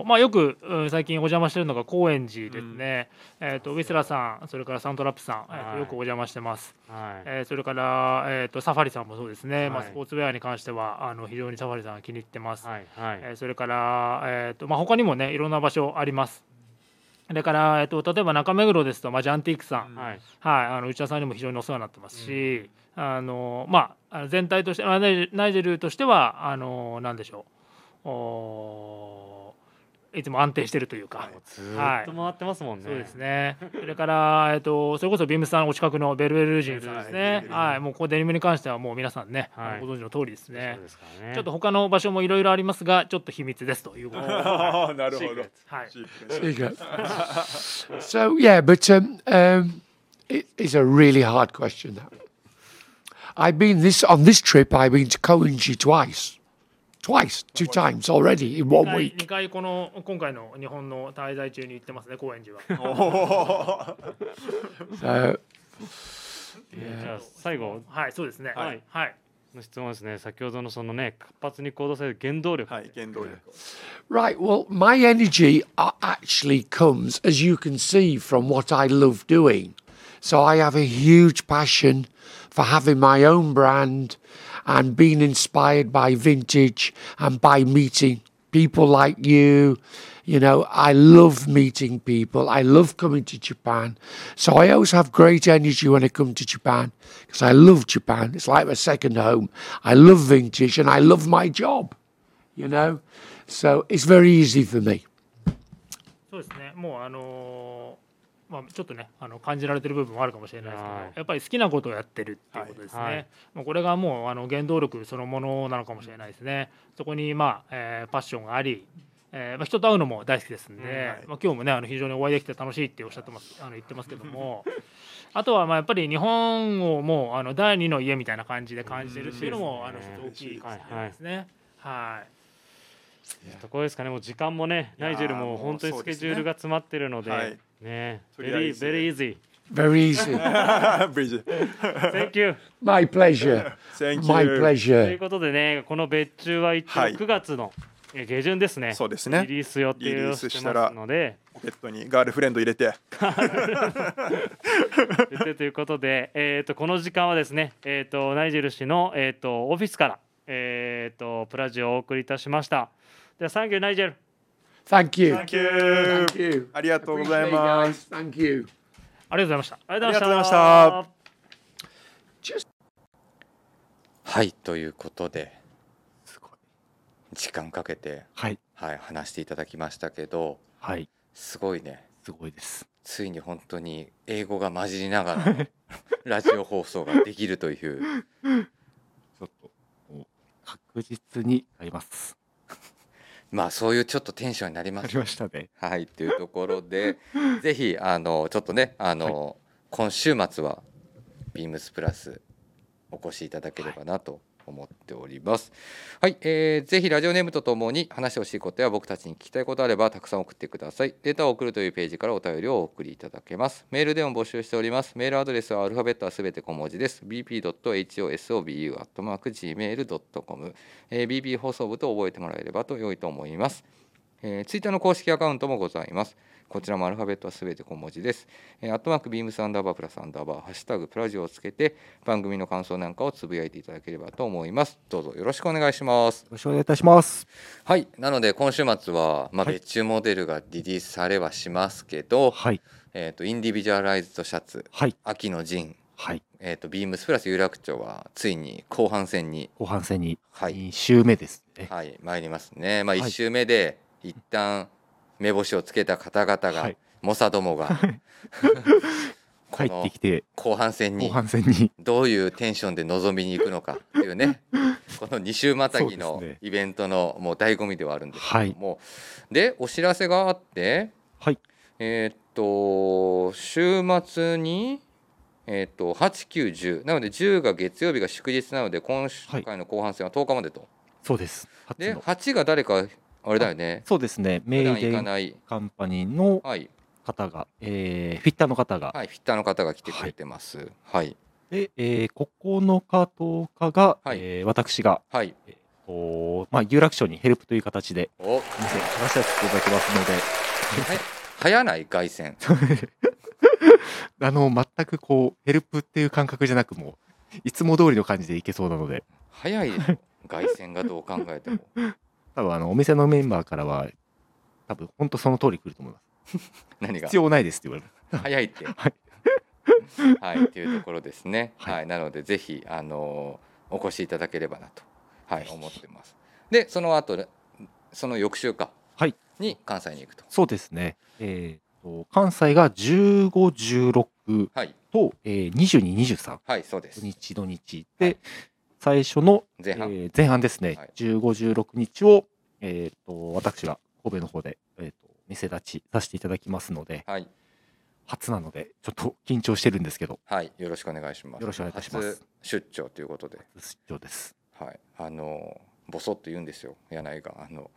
とまあよく最近お邪魔してるのが高円寺ですね、うん、えっ、ー、とウィスラーさん、それからサントラップさん、はい、よくお邪魔してます、はい、えー、それから、えー、とサファリさんもそうですね、はい、まあ、スポーツウェアに関してはあの非常にサファリさんが気に入ってます、はいはい、えー、それから、えーとまあ、他にもねいろんな場所あります。それから、えっと、例えば中目黒ですと、まあ、ジャンティークさん、はい、はい、あの内田さんにも非常にお世話になってますし、うん、あのまあ、全体としてナイジェルとしてはあの何でしょう、いつも安定してるというか、ずっと回ってますもんね、はい、そうですね。それから、えっと、それこそビームスさんお近くのベルベルジンさんですね、はい、もうここデニムに関してはもう皆さんね、はい、ご存知の通りですね。そうですかね。ちょっと他の場所もいろいろありますが、ちょっと秘密ですということで。なるほど。はい。Secret. So yeah, but um, um, it is a really hard question. That I've been this on this trip. I've been to Koenji twice.Twice, two times already in one week. にかいこの今回の日本の滞在中に行ってますね、高円寺は。so, yeah. じゃあ最後、はい、そうですね。はい、はい、の質問ですね。先ほどのそのね、活発に行動する原動力。はい、原動力。Right, well, my energy actually comes, as you can see, from what I love doing. So I have a huge passion for having my own brand.And being inspired by vintage and by meeting people like you. You know, I love meeting people. I love coming to Japan. So I always have great energy when I come to Japan because I love Japan. It's like my second home. I love vintage and I love my job, you know. So it's very easy for me. そうですね。もうあのーまあ、ちょっとねあの感じられてる部分もあるかもしれないですけど、やっぱり好きなことをやってるっていうことですね、はいはい、まあ、これがもうあの原動力そのものなのかもしれないですね。そこに、まあえー、パッションがあり、えーまあ、人と会うのも大好きですんで、うん、はい、まあ、今日もねあの非常にお会いできて楽しいっておっしゃってます、あの言ってますけどもあとはまあやっぱり日本をもうあの第二の家みたいな感じで感じてるっていうのも、うん、あの大きい感じですね。はい、ところですかね。もう時間もね、ナイジェルも本当にスケジュールが詰まってるので、はい、ね、very very easy, very easy, thank you, my pleasure, thank you, my pleasure. ということでね、この別注は一応くがつの下旬ですね。はい、そうですね。リリース予定をしてますので、ポケットにガールフレンド入れて、入れてということで、えっとこの時間はですね、えっとナイジェル氏のえっとオフィスからえっとプラジオをお送りいたしました。では、サンキューナイジェル。Thank you. Thank you. Thank you. ありがとうございます。Thank you. ありがとうございました。ありがとうございました。はい、ということで、すごい時間かけて、はいはい、話していただきましたけど、はい、すごいね。すごいです。ついに本当に英語が混じりながらラジオ放送ができるという。ちょっと確実にあります。まあ、そういうちょっとテンションになりましたね。はい、というところでぜひあのちょっとねあの、はい、今週末はビームスプラスお越しいただければなと思っております。はい、えー、ぜひラジオネームとともに話してほしいことや僕たちに聞きたいことあればたくさん送ってください。データを送るというページからお便りをお送りいただけます。メールでも募集しております。メールアドレスはアルファベットはすべて小文字です。ビーピードットホソブアットマークジーメールドットコム、えー、ビーピー 放送部と覚えてもらえればと良いと思います。えー、ツイッターの公式アカウントもございます。こちらもアルファベットはすべて小文字です。アットマークビームスアンダーバープラスアンダーバーハッシュタグプラジオをつけて番組の感想なんかをつぶやいていただければと思います。どうぞよろしくお願いします。よろしくお願いいたします。はい。なので今週末は、まあ、別注モデルがリリースされはしますけど、はい、えーとインディビジュアライズドシャツ、はい、秋のジン、はい、えーとビームスプラス有楽町はついに後半戦に後半戦に、はい、にしゅうめですね。はい、参りますね。まあ、いち週目で一旦、はい、目星をつけた方々が、はい、猛者どもが、はい、帰ってきて後半戦にどういうテンションで臨みに行くのかっていうねこのに週またぎのイベントのもう醍醐味ではあるんですけども、はい、でお知らせがあって、はい、えー、っと週末に、えー、っとはち、きゅう、じゅうなのでじゅうが月曜日が祝日なので今回の後半戦はとおかまでと、はい、そうです。ではちが誰かあれだよね。そうですね。メイデンカンパニーの方が、はい、えー、フィッターの方が、はい、フィッターの方が来てくれてます。はい。はい、で、えー、ここのかとおかが、はい、えー、私が、はい、えーまあ、有楽町にヘルプという形でお店を話し合っていただきますので、はやない凱旋あの全くこうヘルプっていう感覚じゃなく、もういつも通りの感じでいけそうなので、早い凱旋がどう考えても多分あのお店のメンバーからは多分本当その通り来ると思います何が必要ないですって言われる早いってはいはい、というところですね、はいはい、なのでぜひ、あのー、お越しいただければなと、はい、思ってます。でその後、その翌週か、はい、に関西に行くと。そうですね、えー、と関西がじゅうご、じゅうろく、はい、と、えー、にじゅうに、にじゅうさん、はい、そうです。日土日で、はい、最初の前半、えー、前半ですね、はい、じゅうご、じゅうろくにちを、えー、と私が神戸の方で、えー、と店立ちさせていただきますので、はい、初なのでちょっと緊張してるんですけど、はい、よろしくお願いします。よろしくお願いいたします。初出張ということで。初出張です、はい、あのボソッと言うんですよ柳が、あの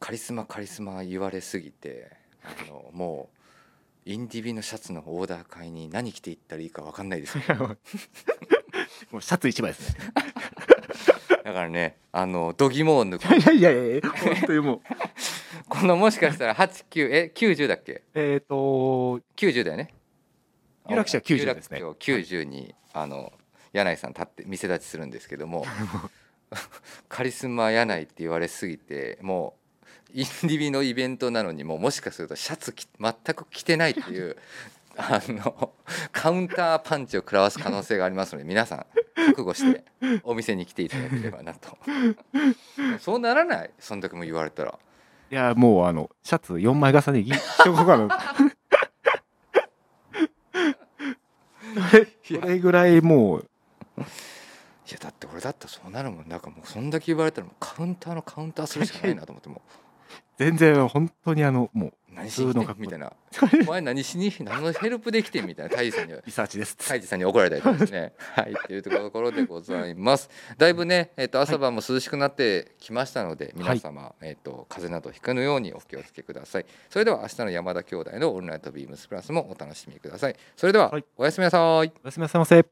カリスマカリスマ言われすぎて、あのもうインディビのシャツのオーダー会に何着ていったらいいか分かんないですもうシャツいちまいですねだからね、あの度肝を抜くいやいやいや本当にもうこのもしかしたらはち、きゅうえきゅうじゅうだっけ、えー、ときゅうじゅうだよね。有楽町はきゅうじゅうですね。きゅうじゅうに、はい、あの柳井さん立って店立ちするんですけどもカリスマ柳井って言われすぎて、もうインディビのイベントなのに、もうもしかするとシャツ全く着てないっていうあのカウンターパンチを食らわす可能性がありますので、皆さん覚悟してお店に来ていただければなとそうならない、その時も言われたら、いやもうあのシャツよんまい重ねにしとこうかなそれぐらいもういやだって俺だったらそうなるもん。なんかもうそんだけ言われたらもうカウンターのカウンターするしかないなと思って、も全然本当にあのもう何しに来てみたいなお前何しに何のヘルプできてみたいな大地さんにリサーチです大地さんに怒られたりとかですねはい、というところでございます。だいぶね、えー、と朝晩も涼しくなってきましたので、皆様、えー、と風邪などひかぬようにお気をつけください。それでは明日の山田兄弟のオールナイトビームスプラスもお楽しみください。それではおやすみなさい。おやすみなさいませ。